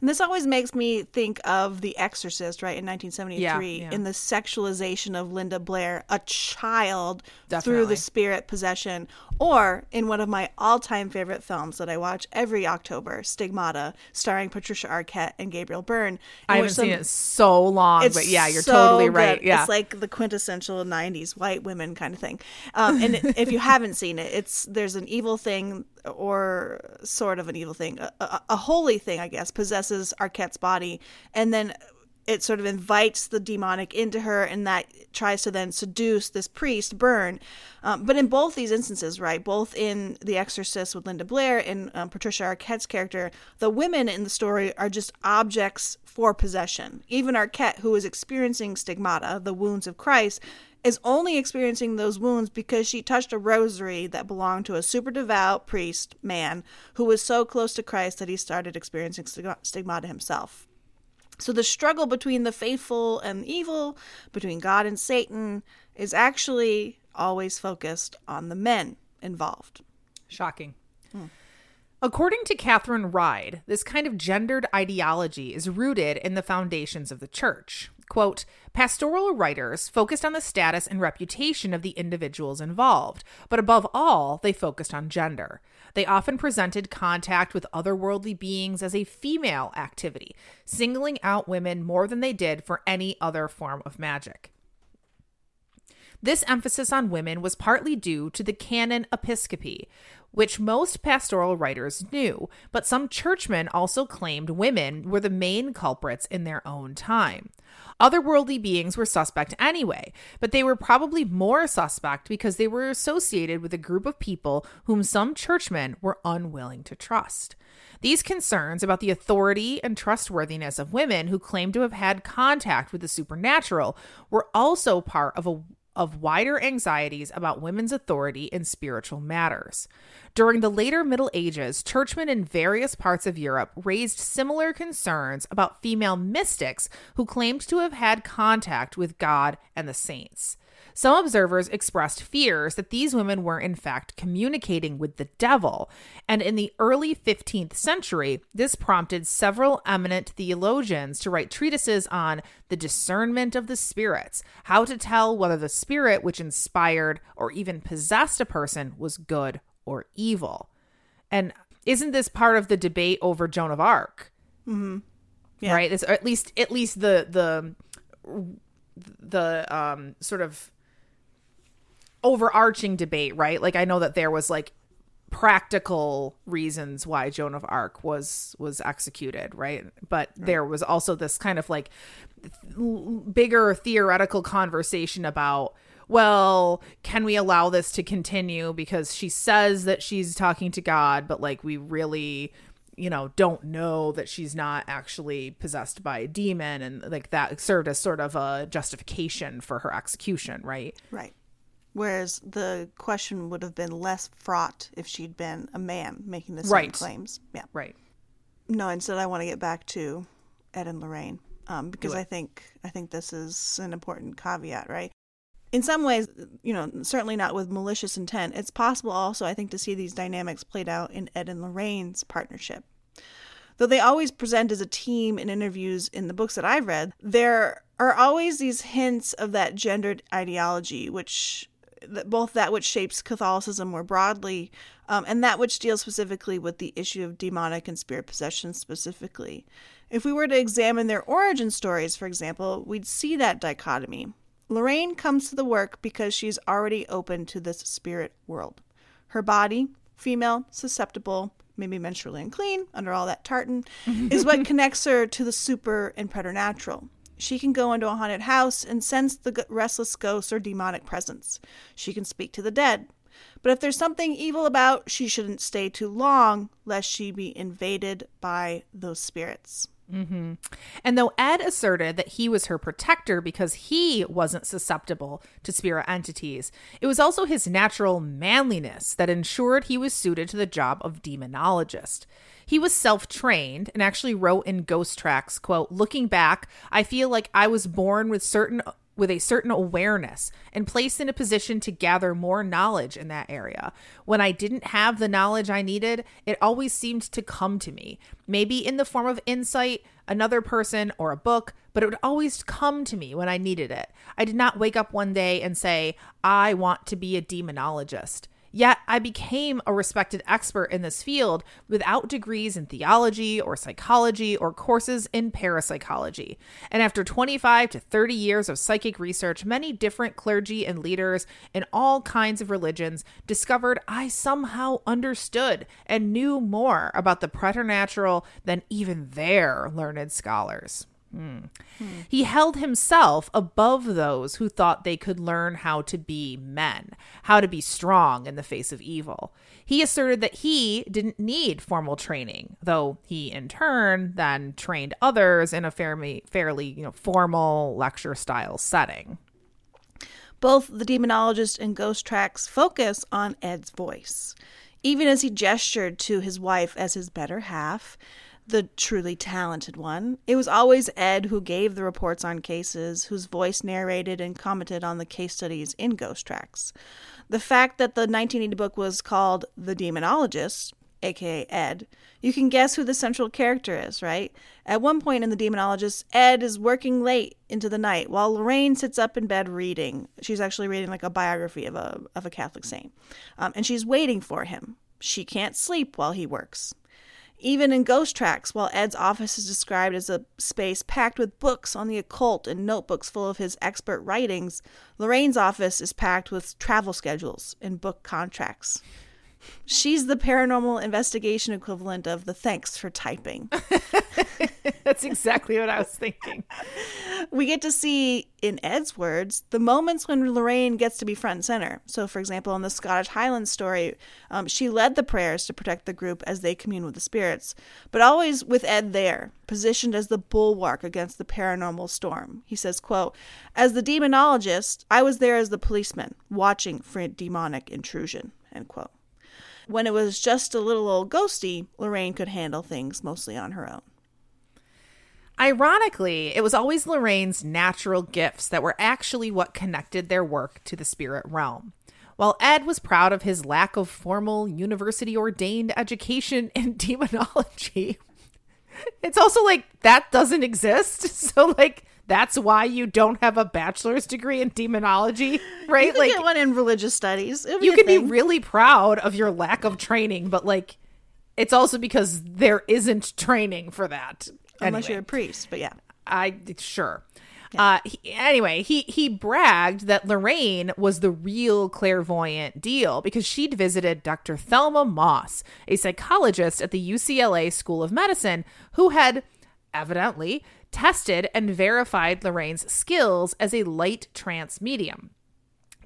And this always makes me think of The Exorcist, right, in nineteen seventy-three, yeah, yeah. in the sexualization of Linda Blair, a child Definitely. Through the spirit possession, or in one of my all-time favorite films that I watch every October, Stigmata, starring Patricia Arquette and Gabriel Byrne. I haven't some, seen it so long, it's but yeah, you're so totally right. Yeah. It's like the quintessential nineties white women kind of thing. Um, and if you haven't seen it, it's there's an evil thing or sort of an evil thing, a, a, a holy thing, I guess, possesses Arquette's body, and then it sort of invites the demonic into her, and that tries to then seduce this priest, Byrne. Um, but in both these instances, right, both in The Exorcist with Linda Blair and um, Patricia Arquette's character, the women in the story are just objects for possession. Even Arquette, who is experiencing stigmata, the wounds of Christ, is only experiencing those wounds because she touched a rosary that belonged to a super devout priest man who was so close to Christ that he started experiencing stigmata himself. So the struggle between the faithful and the evil, between God and Satan, is actually always focused on the men involved. Shocking. Hmm. According to Catherine Ryde, this kind of gendered ideology is rooted in the foundations of the church. Quote, pastoral writers focused on the status and reputation of the individuals involved, but above all, they focused on gender. They often presented contact with otherworldly beings as a female activity, singling out women more than they did for any other form of magic. This emphasis on women was partly due to the canon episcopacy, which most pastoral writers knew, but some churchmen also claimed women were the main culprits in their own time. Otherworldly beings were suspect anyway, but they were probably more suspect because they were associated with a group of people whom some churchmen were unwilling to trust. These concerns about the authority and trustworthiness of women who claimed to have had contact with the supernatural were also part of a of wider anxieties about women's authority in spiritual matters. During the later Middle Ages, churchmen in various parts of Europe raised similar concerns about female mystics who claimed to have had contact with God and the saints. Some observers expressed fears that these women were in fact communicating with the devil, and in the early fifteenth century, this prompted several eminent theologians to write treatises on the discernment of the spirits, how to tell whether the spirit which inspired or even possessed a person was good or evil. And isn't this part of the debate over Joan of Arc? Mm-hmm. Yeah. Right? It's at least at least the the the um sort of overarching debate, right? Like, I know that there was like practical reasons why Joan of Arc was was executed, right? But right. There was also this kind of like th- bigger theoretical conversation about, well, can we allow this to continue because she says that she's talking to God, but like we really, you know, don't know that she's not actually possessed by a demon, and like that served as sort of a justification for her execution, right? Right. Whereas the question would have been less fraught if she'd been a man making the same right. claims. Yeah. Right. No, instead I want to get back to Ed and Lorraine, um, because I think I think this is an important caveat, right? In some ways, you know, certainly not with malicious intent. It's possible also, I think, to see these dynamics played out in Ed and Lorraine's partnership. Though they always present as a team in interviews in the books that I've read, there are always these hints of that gendered ideology, which... both that which shapes Catholicism more broadly um, and that which deals specifically with the issue of demonic and spirit possession specifically. If we were to examine their origin stories, for example, we'd see that dichotomy. Lorraine comes to the work because she's already open to this spirit world. Her body, female, susceptible, maybe menstrually unclean, under all that tartan, is what connects her to the super and preternatural. She can go into a haunted house and sense the restless ghosts or demonic presence. She can speak to the dead. But if there's something evil about, she shouldn't stay too long, lest she be invaded by those spirits. Mm-hmm. And though Ed asserted that he was her protector because he wasn't susceptible to spirit entities, it was also his natural manliness that ensured he was suited to the job of demonologist. He was self-trained and actually wrote in Ghost Tracks, quote, "Looking back, I feel like I was born with certain with a certain awareness and placed in a position to gather more knowledge in that area. When I didn't have the knowledge I needed, it always seemed to come to me, maybe in the form of insight, another person, or a book, but it would always come to me when I needed it. I did not wake up one day and say, I want to be a demonologist. Yet I became a respected expert in this field without degrees in theology or psychology or courses in parapsychology. And after twenty-five to thirty years of psychic research, many different clergy and leaders in all kinds of religions discovered I somehow understood and knew more about the preternatural than even their learned scholars." Mm. Mm. He held himself above those who thought they could learn how to be men, how to be strong in the face of evil. He asserted that he didn't need formal training, though he in turn then trained others in a fairly, fairly, you know, formal lecture style setting. Both the demonologist and Ghost Tracks focus on Ed's voice, even as he gestured to his wife as his better half, the truly talented one. It was always Ed who gave the reports on cases, whose voice narrated and commented on the case studies in Ghost Tracks. The fact that the nineteen eighty book was called The Demonologist, aka Ed, you can guess who the central character is, right? At one point in The Demonologist, Ed is working late into the night while Lorraine sits up in bed reading. She's actually reading like a biography of a of a Catholic saint. Um, and she's waiting for him. She can't sleep while he works. Even in Ghost Tracks, while Ed's office is described as a space packed with books on the occult and notebooks full of his expert writings, Lorraine's office is packed with travel schedules and book contracts. She's the paranormal investigation equivalent of the thanks for typing. That's exactly what I was thinking. We get to see, in Ed's words, the moments when Lorraine gets to be front and center. So, for example, in the Scottish Highlands story, um, she led the prayers to protect the group as they commune with the spirits, but always with Ed there, positioned as the bulwark against the paranormal storm. He says, quote, "As the demonologist, I was there as the policeman, watching for a demonic intrusion," end quote. When it was just a little old ghosty, Lorraine could handle things mostly on her own. Ironically, it was always Lorraine's natural gifts that were actually what connected their work to the spirit realm. While Ed was proud of his lack of formal university-ordained education in demonology, it's also like that doesn't exist. So, like, that's why you don't have a bachelor's degree in demonology, right? You can like get one in religious studies. You can thing. be really proud of your lack of training, but like, it's also because there isn't training for that, unless anyway. you're a priest. But yeah, I sure. Yeah. Uh, he, anyway, he he bragged that Lorraine was the real clairvoyant deal because she'd visited Doctor Thelma Moss, a psychologist at the U C L A School of Medicine, who had evidently tested and verified Lorraine's skills as a light trance medium.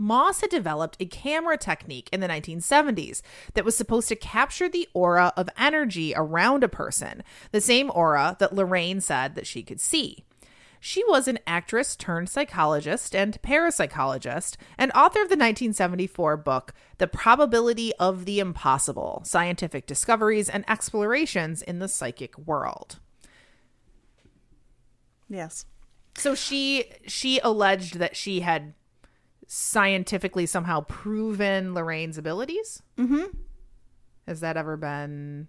Moss had developed a camera technique in the nineteen seventies that was supposed to capture the aura of energy around a person, the same aura that Lorraine said that she could see. She was an actress turned psychologist and parapsychologist and author of the nineteen seventy-four book, The Probability of the Impossible: Scientific Discoveries and Explorations in the Psychic World. Yes. So she she alleged that she had scientifically somehow proven Lorraine's abilities. Mm-hmm. Has that ever been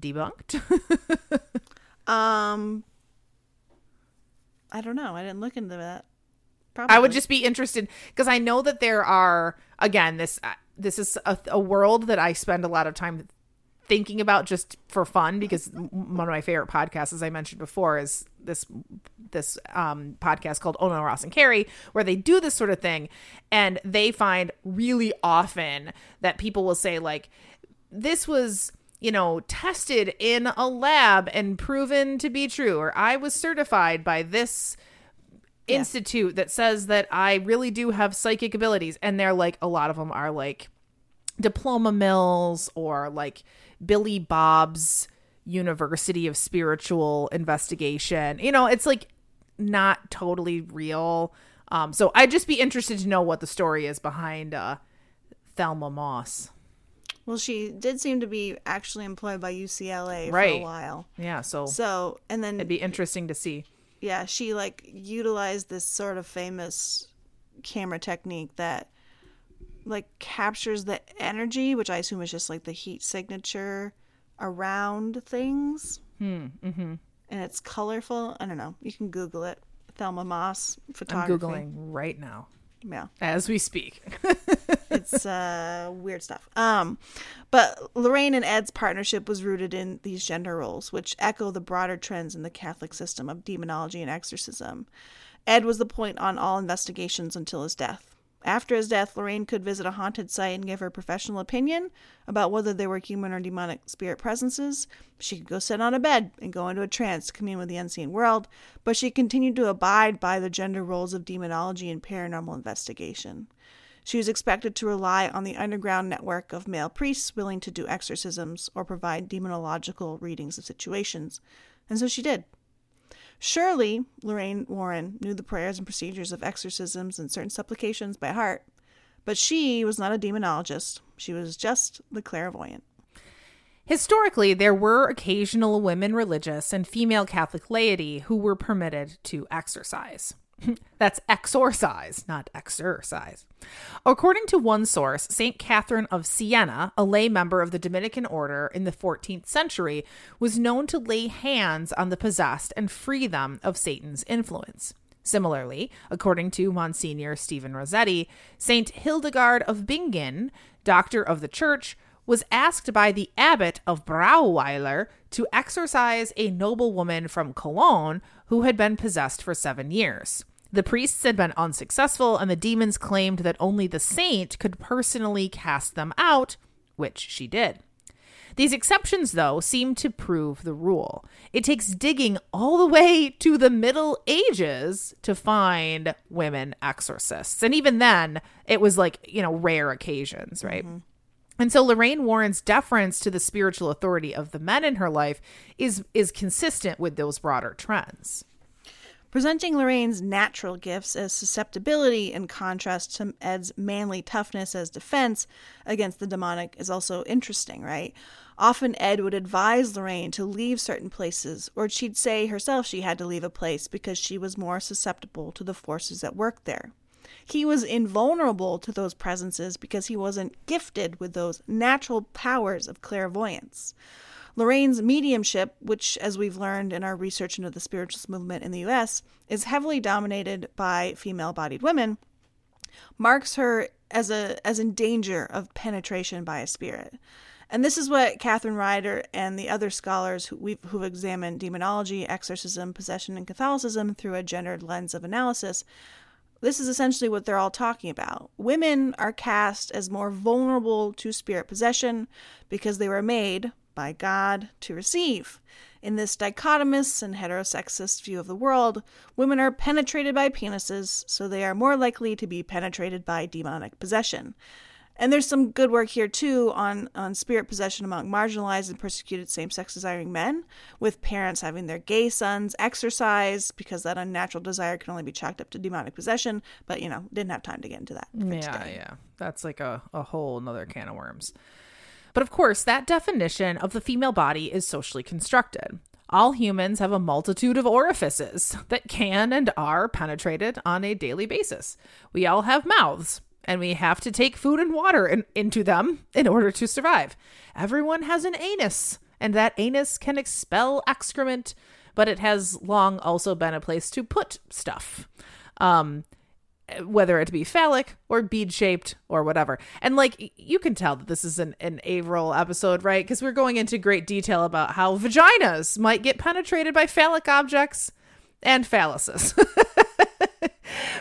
debunked? um, I don't know. I didn't look into that. Probably. I would just be interested because I know that there are, again, this uh, this is a, a world that I spend a lot of time thinking about just for fun, because one of my favorite podcasts, as I mentioned before, is this this um podcast called Ono, Ross and Carrie, where they do this sort of thing, and they find really often that people will say, like, this was, you know, tested in a lab and proven to be true, or I was certified by this yeah. institute that says that I really do have psychic abilities, and they're like, a lot of them are like diploma mills or like Billy Bob's University of Spiritual Investigation. You know, it's like not totally real. Um, so I'd just be interested to know what the story is behind uh, Thelma Moss. Well, she did seem to be actually employed by U C L A right. for a while. Yeah. So, so and then it'd be interesting to see. Yeah. She like utilized this sort of famous camera technique that like captures the energy, which I assume is just like the heat signature around things. Hmm. Mm-hmm. And it's colorful. I don't know. You can Google it. Thelma Moss photography. I'm Googling right now. Yeah. As we speak. It's uh, weird stuff. Um, but Lorraine and Ed's partnership was rooted in these gender roles, which echo the broader trends in the Catholic system of demonology and exorcism. Ed was the point on all investigations until his death. After his death, Lorraine could visit a haunted site and give her professional opinion about whether there were human or demonic spirit presences. She could go sit on a bed and go into a trance to commune with the unseen world, but she continued to abide by the gender roles of demonology and paranormal investigation. She was expected to rely on the underground network of male priests willing to do exorcisms or provide demonological readings of situations, and so she did. Surely, Lorraine Warren knew the prayers and procedures of exorcisms and certain supplications by heart, but she was not a demonologist. She was just the clairvoyant. Historically, there were occasional women religious and female Catholic laity who were permitted to exorcise. That's exorcise, not exercise. According to one source, Saint Catherine of Siena, a lay member of the Dominican order in the fourteenth century, was known to lay hands on the possessed and free them of Satan's influence. Similarly, according to Monsignor Stephen Rossetti, Saint Hildegard of Bingen, doctor of the church, was asked by the abbot of Brauweiler to exorcise a noblewoman from Cologne who had been possessed for seven years. The priests had been unsuccessful, and the demons claimed that only the saint could personally cast them out, which she did. These exceptions, though, seem to prove the rule. It takes digging all the way to the Middle Ages to find women exorcists. And even then, it was like, you know, rare occasions, right? Mm-hmm. And so Lorraine Warren's deference to the spiritual authority of the men in her life is is consistent with those broader trends. Presenting Lorraine's natural gifts as susceptibility in contrast to Ed's manly toughness as defense against the demonic is also interesting, right? Often Ed would advise Lorraine to leave certain places, or she'd say herself she had to leave a place because she was more susceptible to the forces at work there. He was invulnerable to those presences because he wasn't gifted with those natural powers of clairvoyance. Lorraine's mediumship, which, as we've learned in our research into the spiritualist movement in the U S, is heavily dominated by female-bodied women, marks her as a as in danger of penetration by a spirit. And this is what Catherine Ryde and the other scholars who we've, who've examined demonology, exorcism, possession, and Catholicism through a gendered lens of analysis, this is essentially what they're all talking about. Women are cast as more vulnerable to spirit possession because they were made by God to receive. In this dichotomous and heterosexist view of the world, women are penetrated by penises, so they are more likely to be penetrated by demonic possession. And there's some good work here, too, on, on spirit possession among marginalized and persecuted same-sex desiring men, with parents having their gay sons exorcised because that unnatural desire can only be chalked up to demonic possession, but, you know, didn't have time to get into that. Yeah, today. yeah. That's like a, a whole nother can of worms. But of course, that definition of the female body is socially constructed. All humans have a multitude of orifices that can and are penetrated on a daily basis. We all have mouths, and we have to take food and water in, into them in order to survive. Everyone has an anus, and that anus can expel excrement, but it has long also been a place to put stuff. Um... whether it be phallic or bead-shaped or whatever. And, like, you can tell that this is an, an Averill episode, right? Because we're going into great detail about how vaginas might get penetrated by phallic objects and phalluses.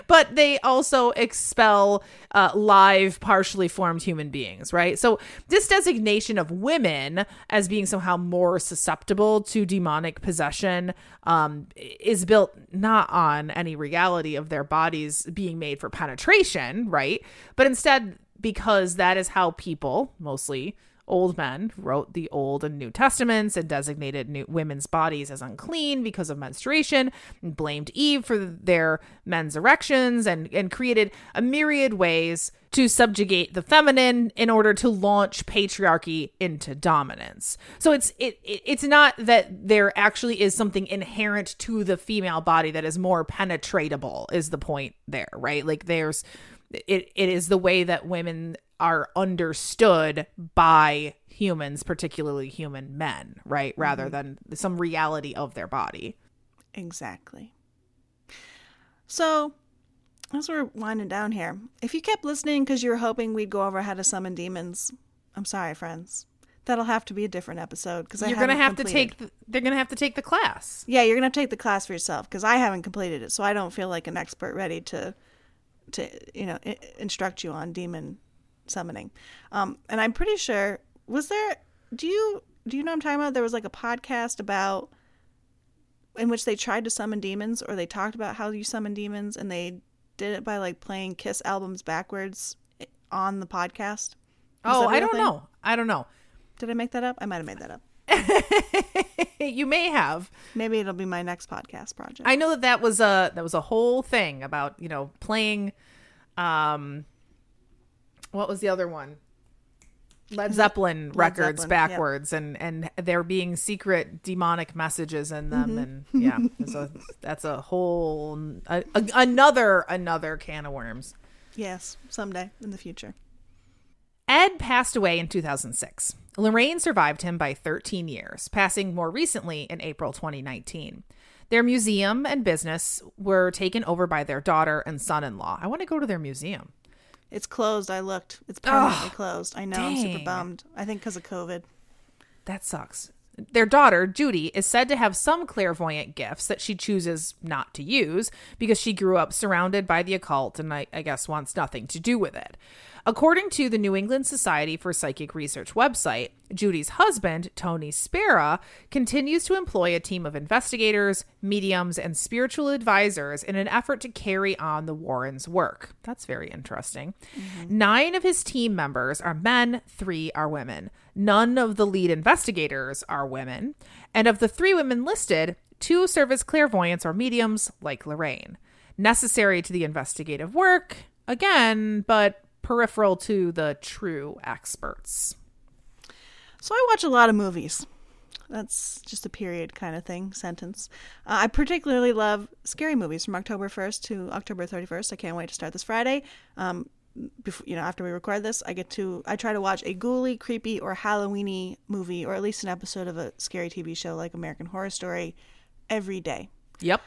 But they also expel uh, live, partially formed human beings, right? So this designation of women as being somehow more susceptible to demonic possession um, is built not on any reality of their bodies being made for penetration, right? But instead, because that is how people, mostly old men, wrote the Old and New Testaments and designated new women's bodies as unclean because of menstruation, and blamed Eve for their men's erections, and, and created a myriad ways to subjugate the feminine in order to launch patriarchy into dominance. So it's it, it it's not that there actually is something inherent to the female body that is more penetratable is the point there, right? Like there's it it is the way that women are understood by humans, particularly human men, right? Rather mm-hmm. than some reality of their body. Exactly. So as we're winding down here, if you kept listening because you were hoping we'd go over how to summon demons, I'm sorry, friends. That'll have to be a different episode because I you're gonna have completed. to take. The, they're gonna have to take the class. Yeah, you're gonna have to take the class for yourself because I haven't completed it, so I don't feel like an expert ready to, to you know, I- instruct you on demon summoning. Um, and I'm pretty sure, was there, do you, do you know what I'm talking about? There was like a podcast about, in which they tried to summon demons, or they talked about how you summon demons, and they did it by like playing Kiss albums backwards on the podcast. Was oh, I don't thing? know. I don't know. Did I make that up? I might've made that up. You may have. Maybe it'll be my next podcast project. I know that that was a, that was a whole thing about, you know, playing, um, what was the other one? Led Zeppelin Led records Zeppelin, backwards, yep. and, and there being secret demonic messages in them. Mm-hmm. And yeah, so that's a whole, a, a, another, another can of worms. Yes, someday in the future. Ed passed away in two thousand six. Lorraine survived him by thirteen years, passing more recently in April twenty nineteen. Their museum and business were taken over by their daughter and son-in-law. I want to go to their museum. It's closed. I looked. It's permanently oh, closed. I know. Dang. I'm super bummed. I think because of COVID. That sucks. Their daughter, Judy, is said to have some clairvoyant gifts that she chooses not to use because she grew up surrounded by the occult and I, I guess wants nothing to do with it. According to the New England Society for Psychic Research website, Judy's husband, Tony Spera, continues to employ a team of investigators, mediums, and spiritual advisors in an effort to carry on the Warrens' work. That's very interesting. Mm-hmm. Nine of his team members are men, three are women. None of the lead investigators are women. And of the three women listed, two serve as clairvoyants or mediums like Lorraine. Necessary to the investigative work, again, but peripheral to the true experts. So I watch a lot of movies. That's just a period kind of thing, sentence. Uh, I particularly love scary movies from October first to October thirty-first. I can't wait to start this Friday. Um, before, you know, after we record this, I get to, I try to watch a ghouly, creepy, or Halloweeny movie, or at least an episode of a scary T V show like American Horror Story every day. Yep.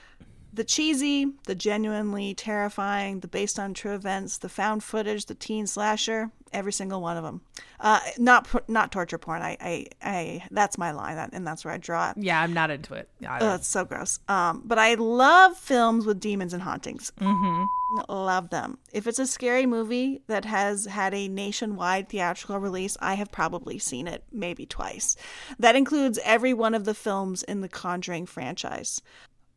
The cheesy, the genuinely terrifying, the based on true events, the found footage, the teen slasher, every single one of them. Uh, not not torture porn. I, I, I that's my line, and that's where I draw it. Yeah, I'm not into it. Oh, it's so gross. Um, but I love films with demons and hauntings. Mm-hmm. Love them. If it's a scary movie that has had a nationwide theatrical release, I have probably seen it maybe twice. That includes every one of the films in the Conjuring franchise.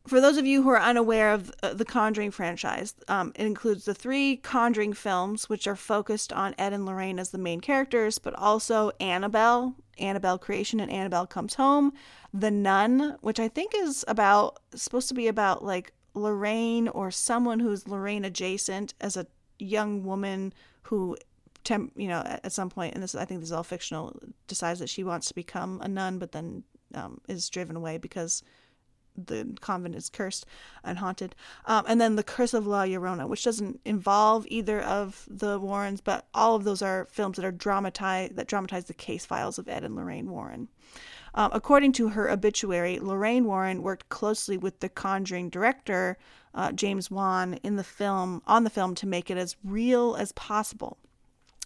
For those of you who are unaware of the Conjuring franchise, um, it includes the three Conjuring films, which are focused on Ed and Lorraine as the main characters, but also Annabelle, Annabelle Creation and Annabelle Comes Home, The Nun, which I think is about supposed to be about like Lorraine or someone who's Lorraine adjacent as a young woman who, temp, you know, at some point, and this I think this is all fictional, decides that she wants to become a nun, but then um, is driven away because the convent is cursed and haunted. Um, and then The Curse of La Llorona, which doesn't involve either of the Warrens, but all of those are films that are dramatize, that dramatize the case files of Ed and Lorraine Warren. Um, according to her obituary, Lorraine Warren worked closely with the Conjuring director, uh, James Wan, in the film, on the film to make it as real as possible.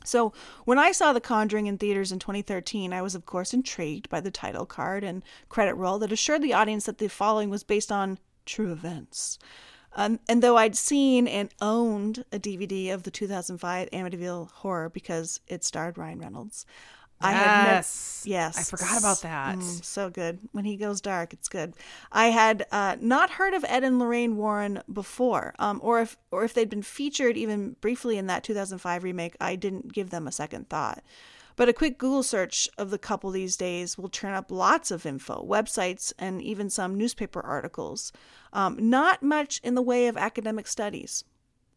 So when I saw The Conjuring in theaters in twenty thirteen, I was, of course, intrigued by the title card and credit roll that assured the audience that the following was based on true events. Um, and though I'd seen and owned a D V D of the two thousand five Amityville Horror because it starred Ryan Reynolds. Yes. I had ne- yes. I forgot about that. Mm, so good. When he goes dark, it's good. I had uh, not heard of Ed and Lorraine Warren before, um, or if or if they'd been featured even briefly in that two thousand five remake, I didn't give them a second thought. But a quick Google search of the couple these days will turn up lots of info, websites, and even some newspaper articles. Um, not much in the way of academic studies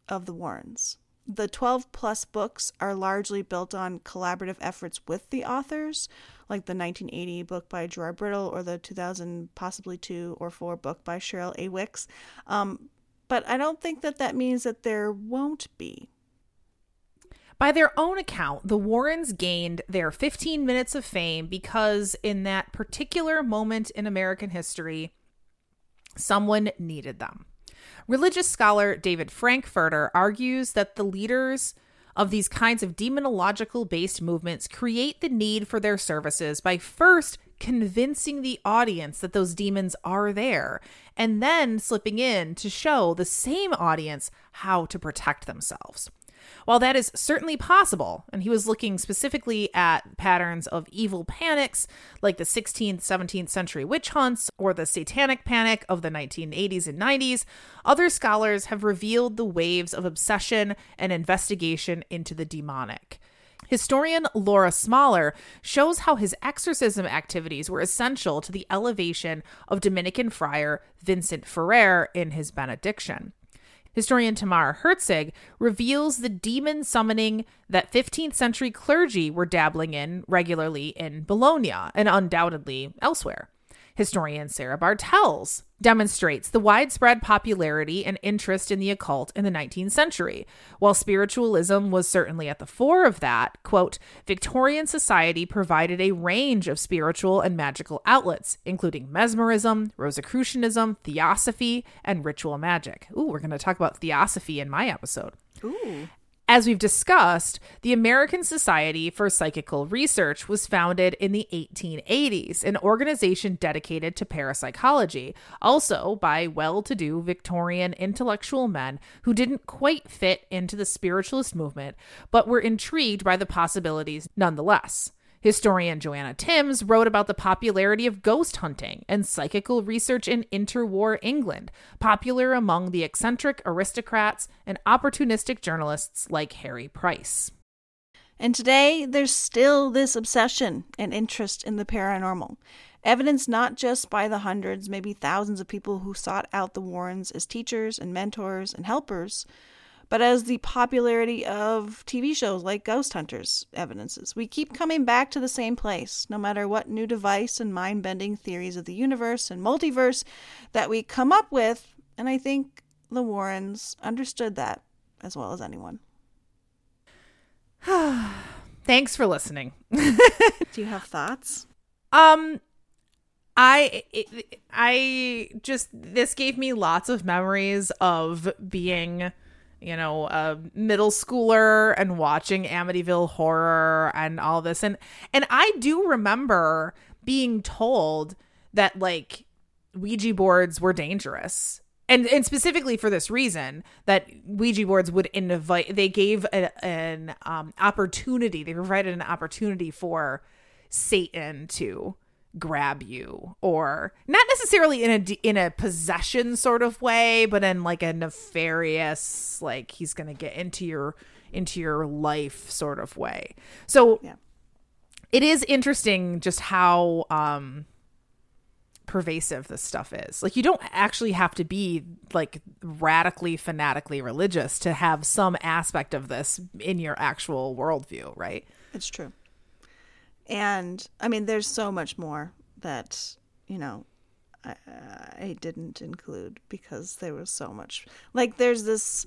of the Warrens. The twelve-plus books are largely built on collaborative efforts with the authors, like the nineteen eighty book by Gerard Brittle or the two thousand, possibly two or four book by Cheryl A. Wicks. Um, but I don't think that that means that there won't be. By their own account, the Warrens gained their fifteen minutes of fame because in that particular moment in American history, someone needed them. Religious scholar David Frankfurter argues that the leaders of these kinds of demonological-based movements create the need for their services by first convincing the audience that those demons are there, and then slipping in to show the same audience how to protect themselves. While that is certainly possible, and he was looking specifically at patterns of evil panics like the sixteenth, seventeenth century witch hunts or the satanic panic of the nineteen eighties and nineties, other scholars have revealed the waves of obsession and investigation into the demonic. Historian Laura Smaller shows how his exorcism activities were essential to the elevation of Dominican friar Vincent Ferrer in his benediction. Historian Tamara Herzig reveals the demon summoning that fifteenth century clergy were dabbling in regularly in Bologna and undoubtedly elsewhere. Historian Sarah Bartels demonstrates the widespread popularity and interest in the occult in the nineteenth century. While spiritualism was certainly at the fore of that, quote, Victorian society provided a range of spiritual and magical outlets, including mesmerism, Rosicrucianism, theosophy, and ritual magic. Ooh, we're going to talk about theosophy in my episode. Ooh. As we've discussed, the American Society for Psychical Research was founded in the eighteen eighties, an organization dedicated to parapsychology, also by well-to-do Victorian intellectual men who didn't quite fit into the spiritualist movement, but were intrigued by the possibilities nonetheless. Historian Joanna Timms wrote about the popularity of ghost hunting and psychical research in interwar England, popular among the eccentric aristocrats and opportunistic journalists like Harry Price. And today, there's still this obsession and interest in the paranormal. Evidence not just by the hundreds, maybe thousands of people who sought out the Warrens as teachers and mentors and helpers, but as the popularity of T V shows like Ghost Hunters evidences. We keep coming back to the same place, no matter what new device and mind-bending theories of the universe and multiverse that we come up with, and I think the Warrens understood that as well as anyone. Thanks for listening. Do you have thoughts? Um... I, it, I just, this gave me lots of memories of being, you know, a middle schooler and watching Amityville Horror and all this. And, and I do remember being told that, like, Ouija boards were dangerous. And and specifically for this reason, that Ouija boards would invite, they gave a, an um, opportunity, they provided an opportunity for Satan to grab you, or not necessarily in a in a possession sort of way, but in like a nefarious, like he's gonna get into your into your life sort of way. So yeah. It is interesting just how um pervasive this stuff is. Like, you don't actually have to be like radically fanatically religious to have some aspect of this in your actual worldview, right? It's true. And, I mean, there's so much more that, you know, I, I didn't include because there was so much. Like, there's this,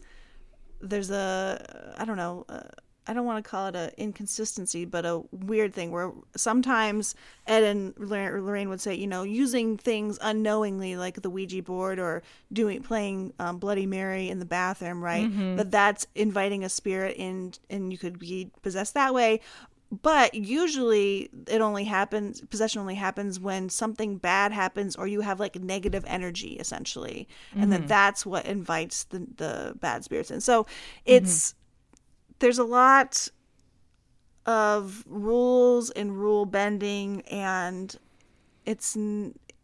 there's a, I don't know, a, I don't want to call it an inconsistency, but a weird thing where sometimes Ed and Lorraine would say, you know, using things unknowingly like the Ouija board or doing playing um, Bloody Mary in the bathroom, right? Mm-hmm. But that's inviting a spirit in, and you could be possessed that way. But usually it only happens, possession only happens when something bad happens or you have like negative energy essentially. And mm-hmm. then that's what invites the, the bad spirits in. So it's, mm-hmm. there's a lot of rules and rule bending, and it's,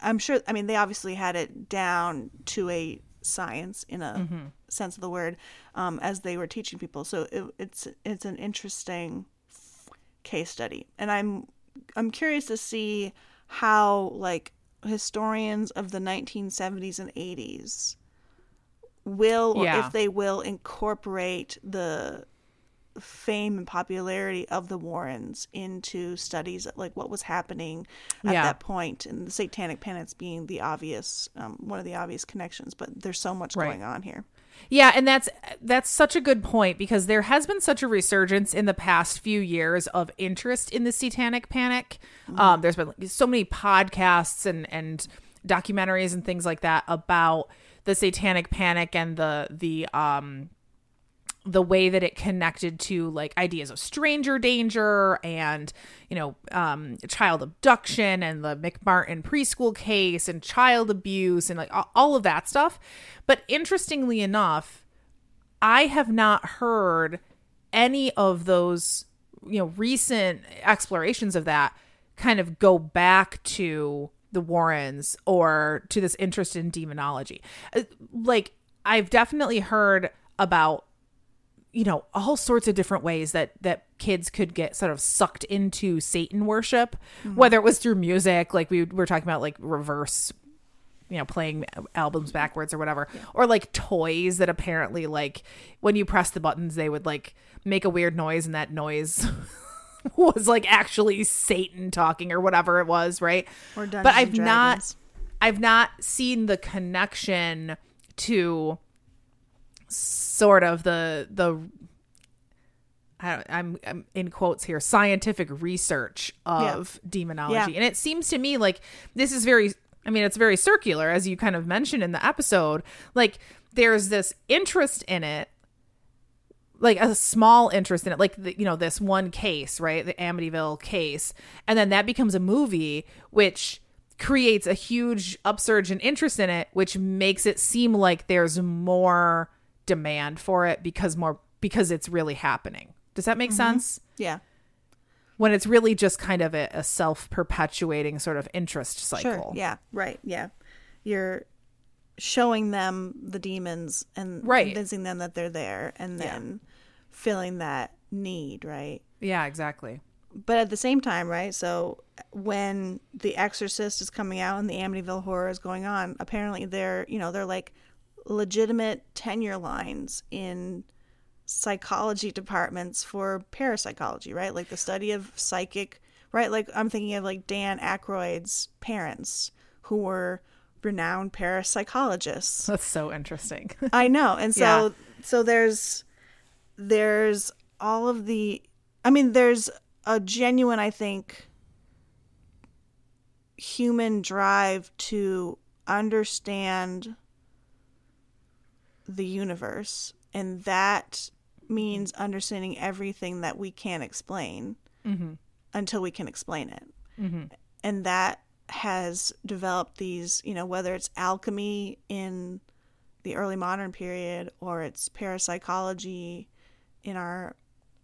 I'm sure, I mean, they obviously had it down to a science in a mm-hmm. sense of the word um, as they were teaching people. So it, it's, it's an interesting case study, and I'm I'm curious to see how like historians of the nineteen seventies and eighties will yeah. or if they will incorporate the fame and popularity of the Warrens into studies like what was happening at yeah. that point, and the satanic penance being the obvious um, one of the obvious connections, but there's so much right. going on here. Yeah, and that's that's such a good point, because there has been such a resurgence in the past few years of interest in the satanic panic. Mm-hmm. Um, there's been so many podcasts and, and documentaries and things like that about the satanic panic and the the um the way that it connected to like ideas of stranger danger and, you know, um, child abduction and the McMartin preschool case and child abuse and like all of that stuff. But interestingly enough, I have not heard any of those, you know, recent explorations of that kind of go back to the Warrens or to this interest in demonology. Like, I've definitely heard about, you know, all sorts of different ways that, that kids could get sort of sucked into Satan worship, mm-hmm. whether it was through music, like we were talking about, like reverse, you know, playing albums backwards or whatever, yeah. or like toys that apparently like when you press the buttons, they would like make a weird noise, and that noise was like actually Satan talking or whatever it was. Right. Or Dungeons but I've and Dragons. not, I've not seen the connection to sort of the the I don't, I'm, I'm in quotes here scientific research of yeah. demonology, yeah. and it seems to me like this is very I mean it's very circular, as you kind of mentioned in the episode. Like, there's this interest in it, like a small interest in it, like, the, you know, this one case, right? The Amityville case. And then that becomes a movie, which creates a huge upsurge in interest in it, which makes it seem like there's more demand for it because more because it's really happening. Does that make mm-hmm. sense? Yeah. When it's really just kind of a, a self-perpetuating sort of interest cycle. Sure. Yeah. Right. Yeah. You're showing them the demons and right. convincing them that they're there, and then yeah. filling that need. Right. Yeah, exactly. But at the same time, right? So when The Exorcist is coming out and the Amityville Horror is going on, apparently they're, you know, they're like legitimate tenure lines in psychology departments for parapsychology, right? Like the study of psychic, right? Like I'm thinking of like Dan Aykroyd's parents, who were renowned parapsychologists. That's so interesting. I know. And so yeah. so there's there's all of the I mean there's a genuine, I think, human drive to understand the universe, and that means understanding everything that we can't explain mm-hmm. until we can explain it. Mm-hmm. And that has developed these, you know, whether it's alchemy in the early modern period or it's parapsychology in our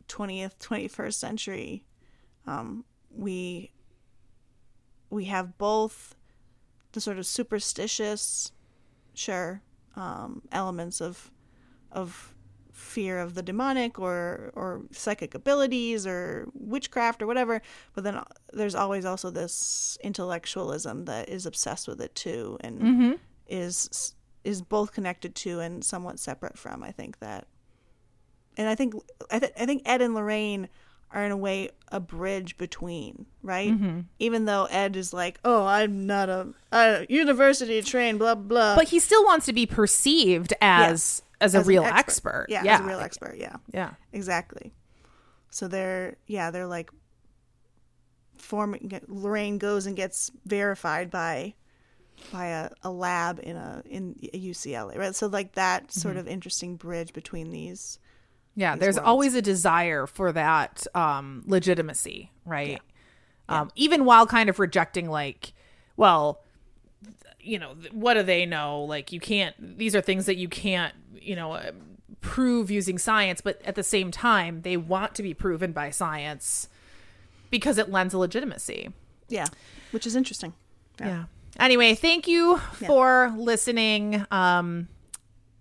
twentieth, twenty-first century, um, we we have both the sort of superstitious, sure, um, elements of of fear of the demonic or or psychic abilities or witchcraft or whatever, but then there's always also this intellectualism that is obsessed with it too, and mm-hmm. is is both connected to and somewhat separate from. I think that, and I think I, th- I think Ed and Lorraine are in a way a bridge between, right? Mm-hmm. Even though Ed is like, oh, I'm not a, a university trained, blah blah, but he still wants to be perceived as. Yeah. As, as a real expert. expert. Yeah, yeah. As a real expert. Yeah. Yeah. Exactly. So they're, yeah, they're like forming, Lorraine goes and gets verified by, by a, a lab in a, in U C L A. Right. So like that sort mm-hmm. of interesting bridge between these. Yeah. These there's worlds. Always a desire for that um, legitimacy. Right. Yeah. Um, yeah. Even while kind of rejecting like, well, you know, what do they know? Like you can't, these are things that you can't, you know, uh, prove using science, but at the same time, they want to be proven by science because it lends a legitimacy. Yeah. Which is interesting. Yeah. yeah. Anyway, thank you yeah. for listening. Um,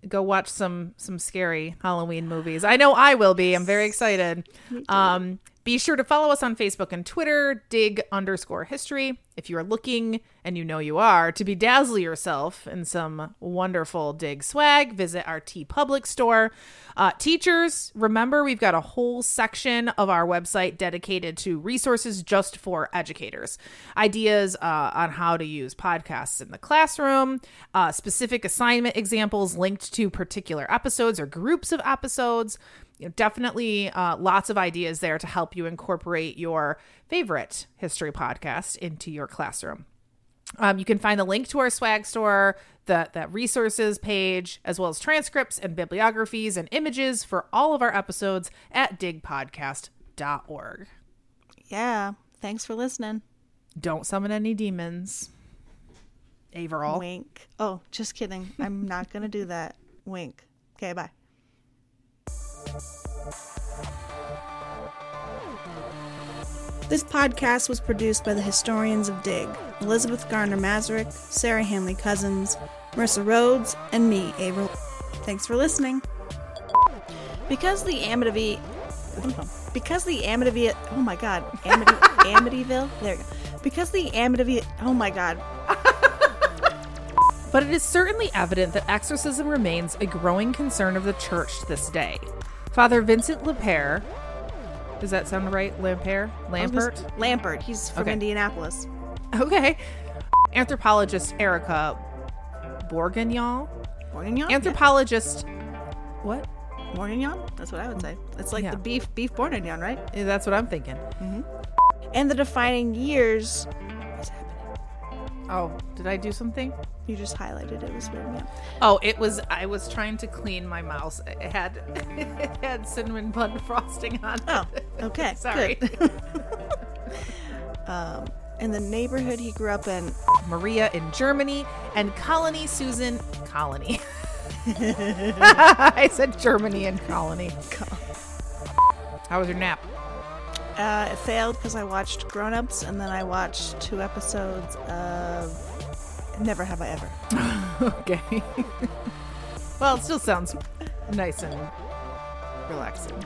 go watch some, some scary Halloween movies. I know I will be. I'm very excited. Um, be sure to follow us on Facebook and Twitter, dig underscore history. If you are looking, and you know you are, to bedazzle yourself in some wonderful dig swag, visit our T Public store. Uh, teachers, remember, we've got a whole section of our website dedicated to resources just for educators. Ideas uh, on how to use podcasts in the classroom, uh, specific assignment examples linked to particular episodes or groups of episodes. You know, definitely uh, lots of ideas there to help you incorporate your favorite history podcast into your classroom. Um, you can find the link to our swag store, the, the resources page, as well as transcripts and bibliographies and images for all of our episodes at dig podcast dot org. Yeah. Thanks for listening. Don't summon any demons. Averill. Wink. Oh, just kidding. I'm not going to do that. Wink. Okay, bye. This podcast was produced by the historians of Dig, Elizabeth Garner-Masaryk, Sarah Hanley-Cousins, Marissa Rhodes, and me, Averill. Thanks for listening. Because the Amityville... Because the Amityville... Oh, my God. Amity, Amityville? There we go. Because the Amityville... Oh, my God. But it is certainly evident that exorcism remains a growing concern of the church to this day. Father Vincent Lampert, does that sound right? Lampert? Lampert? Just, Lampert. He's from okay. Indianapolis. Okay. Anthropologist Erica Bourguignon. Bourguignon? Anthropologist. Yeah. What? Bourguignon? That's what I would say. It's like yeah. the beef, beef Bourguignon, right? Yeah, that's what I'm thinking. Mm-hmm. And the defining years. What's happening? Oh, did I do something? You just highlighted it. It was weird, yeah. Oh, it was, I was trying to clean my mouse. It had, it had cinnamon bun frosting on it. Oh, okay. Sorry. good. um, and the neighborhood he grew up in. Maria in Germany and Colony Susan. Colony. I said Germany and Colony. How was your nap? Uh, it failed because I watched Grown Ups and then I watched two episodes of Never Have I Ever. Okay. Well, it still sounds nice and relaxing.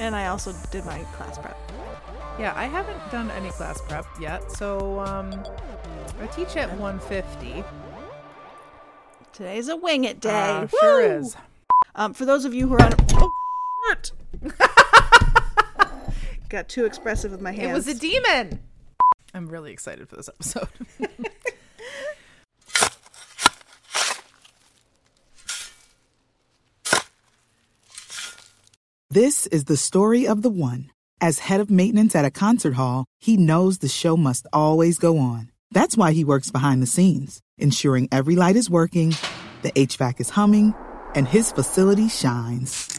And I also did my class prep. Yeah, I haven't done any class prep yet. So um, I teach at one fifty. Today's a wing it day. Uh, sure is. Um, for those of you who are on. Oh, shit! Got too expressive with my hands. It was a demon. I'm really excited for this episode. This is the story of the one. As head of maintenance at a concert hall, he knows the show must always go on. That's why he works behind the scenes, ensuring every light is working, the H V A C is humming, and his facility shines.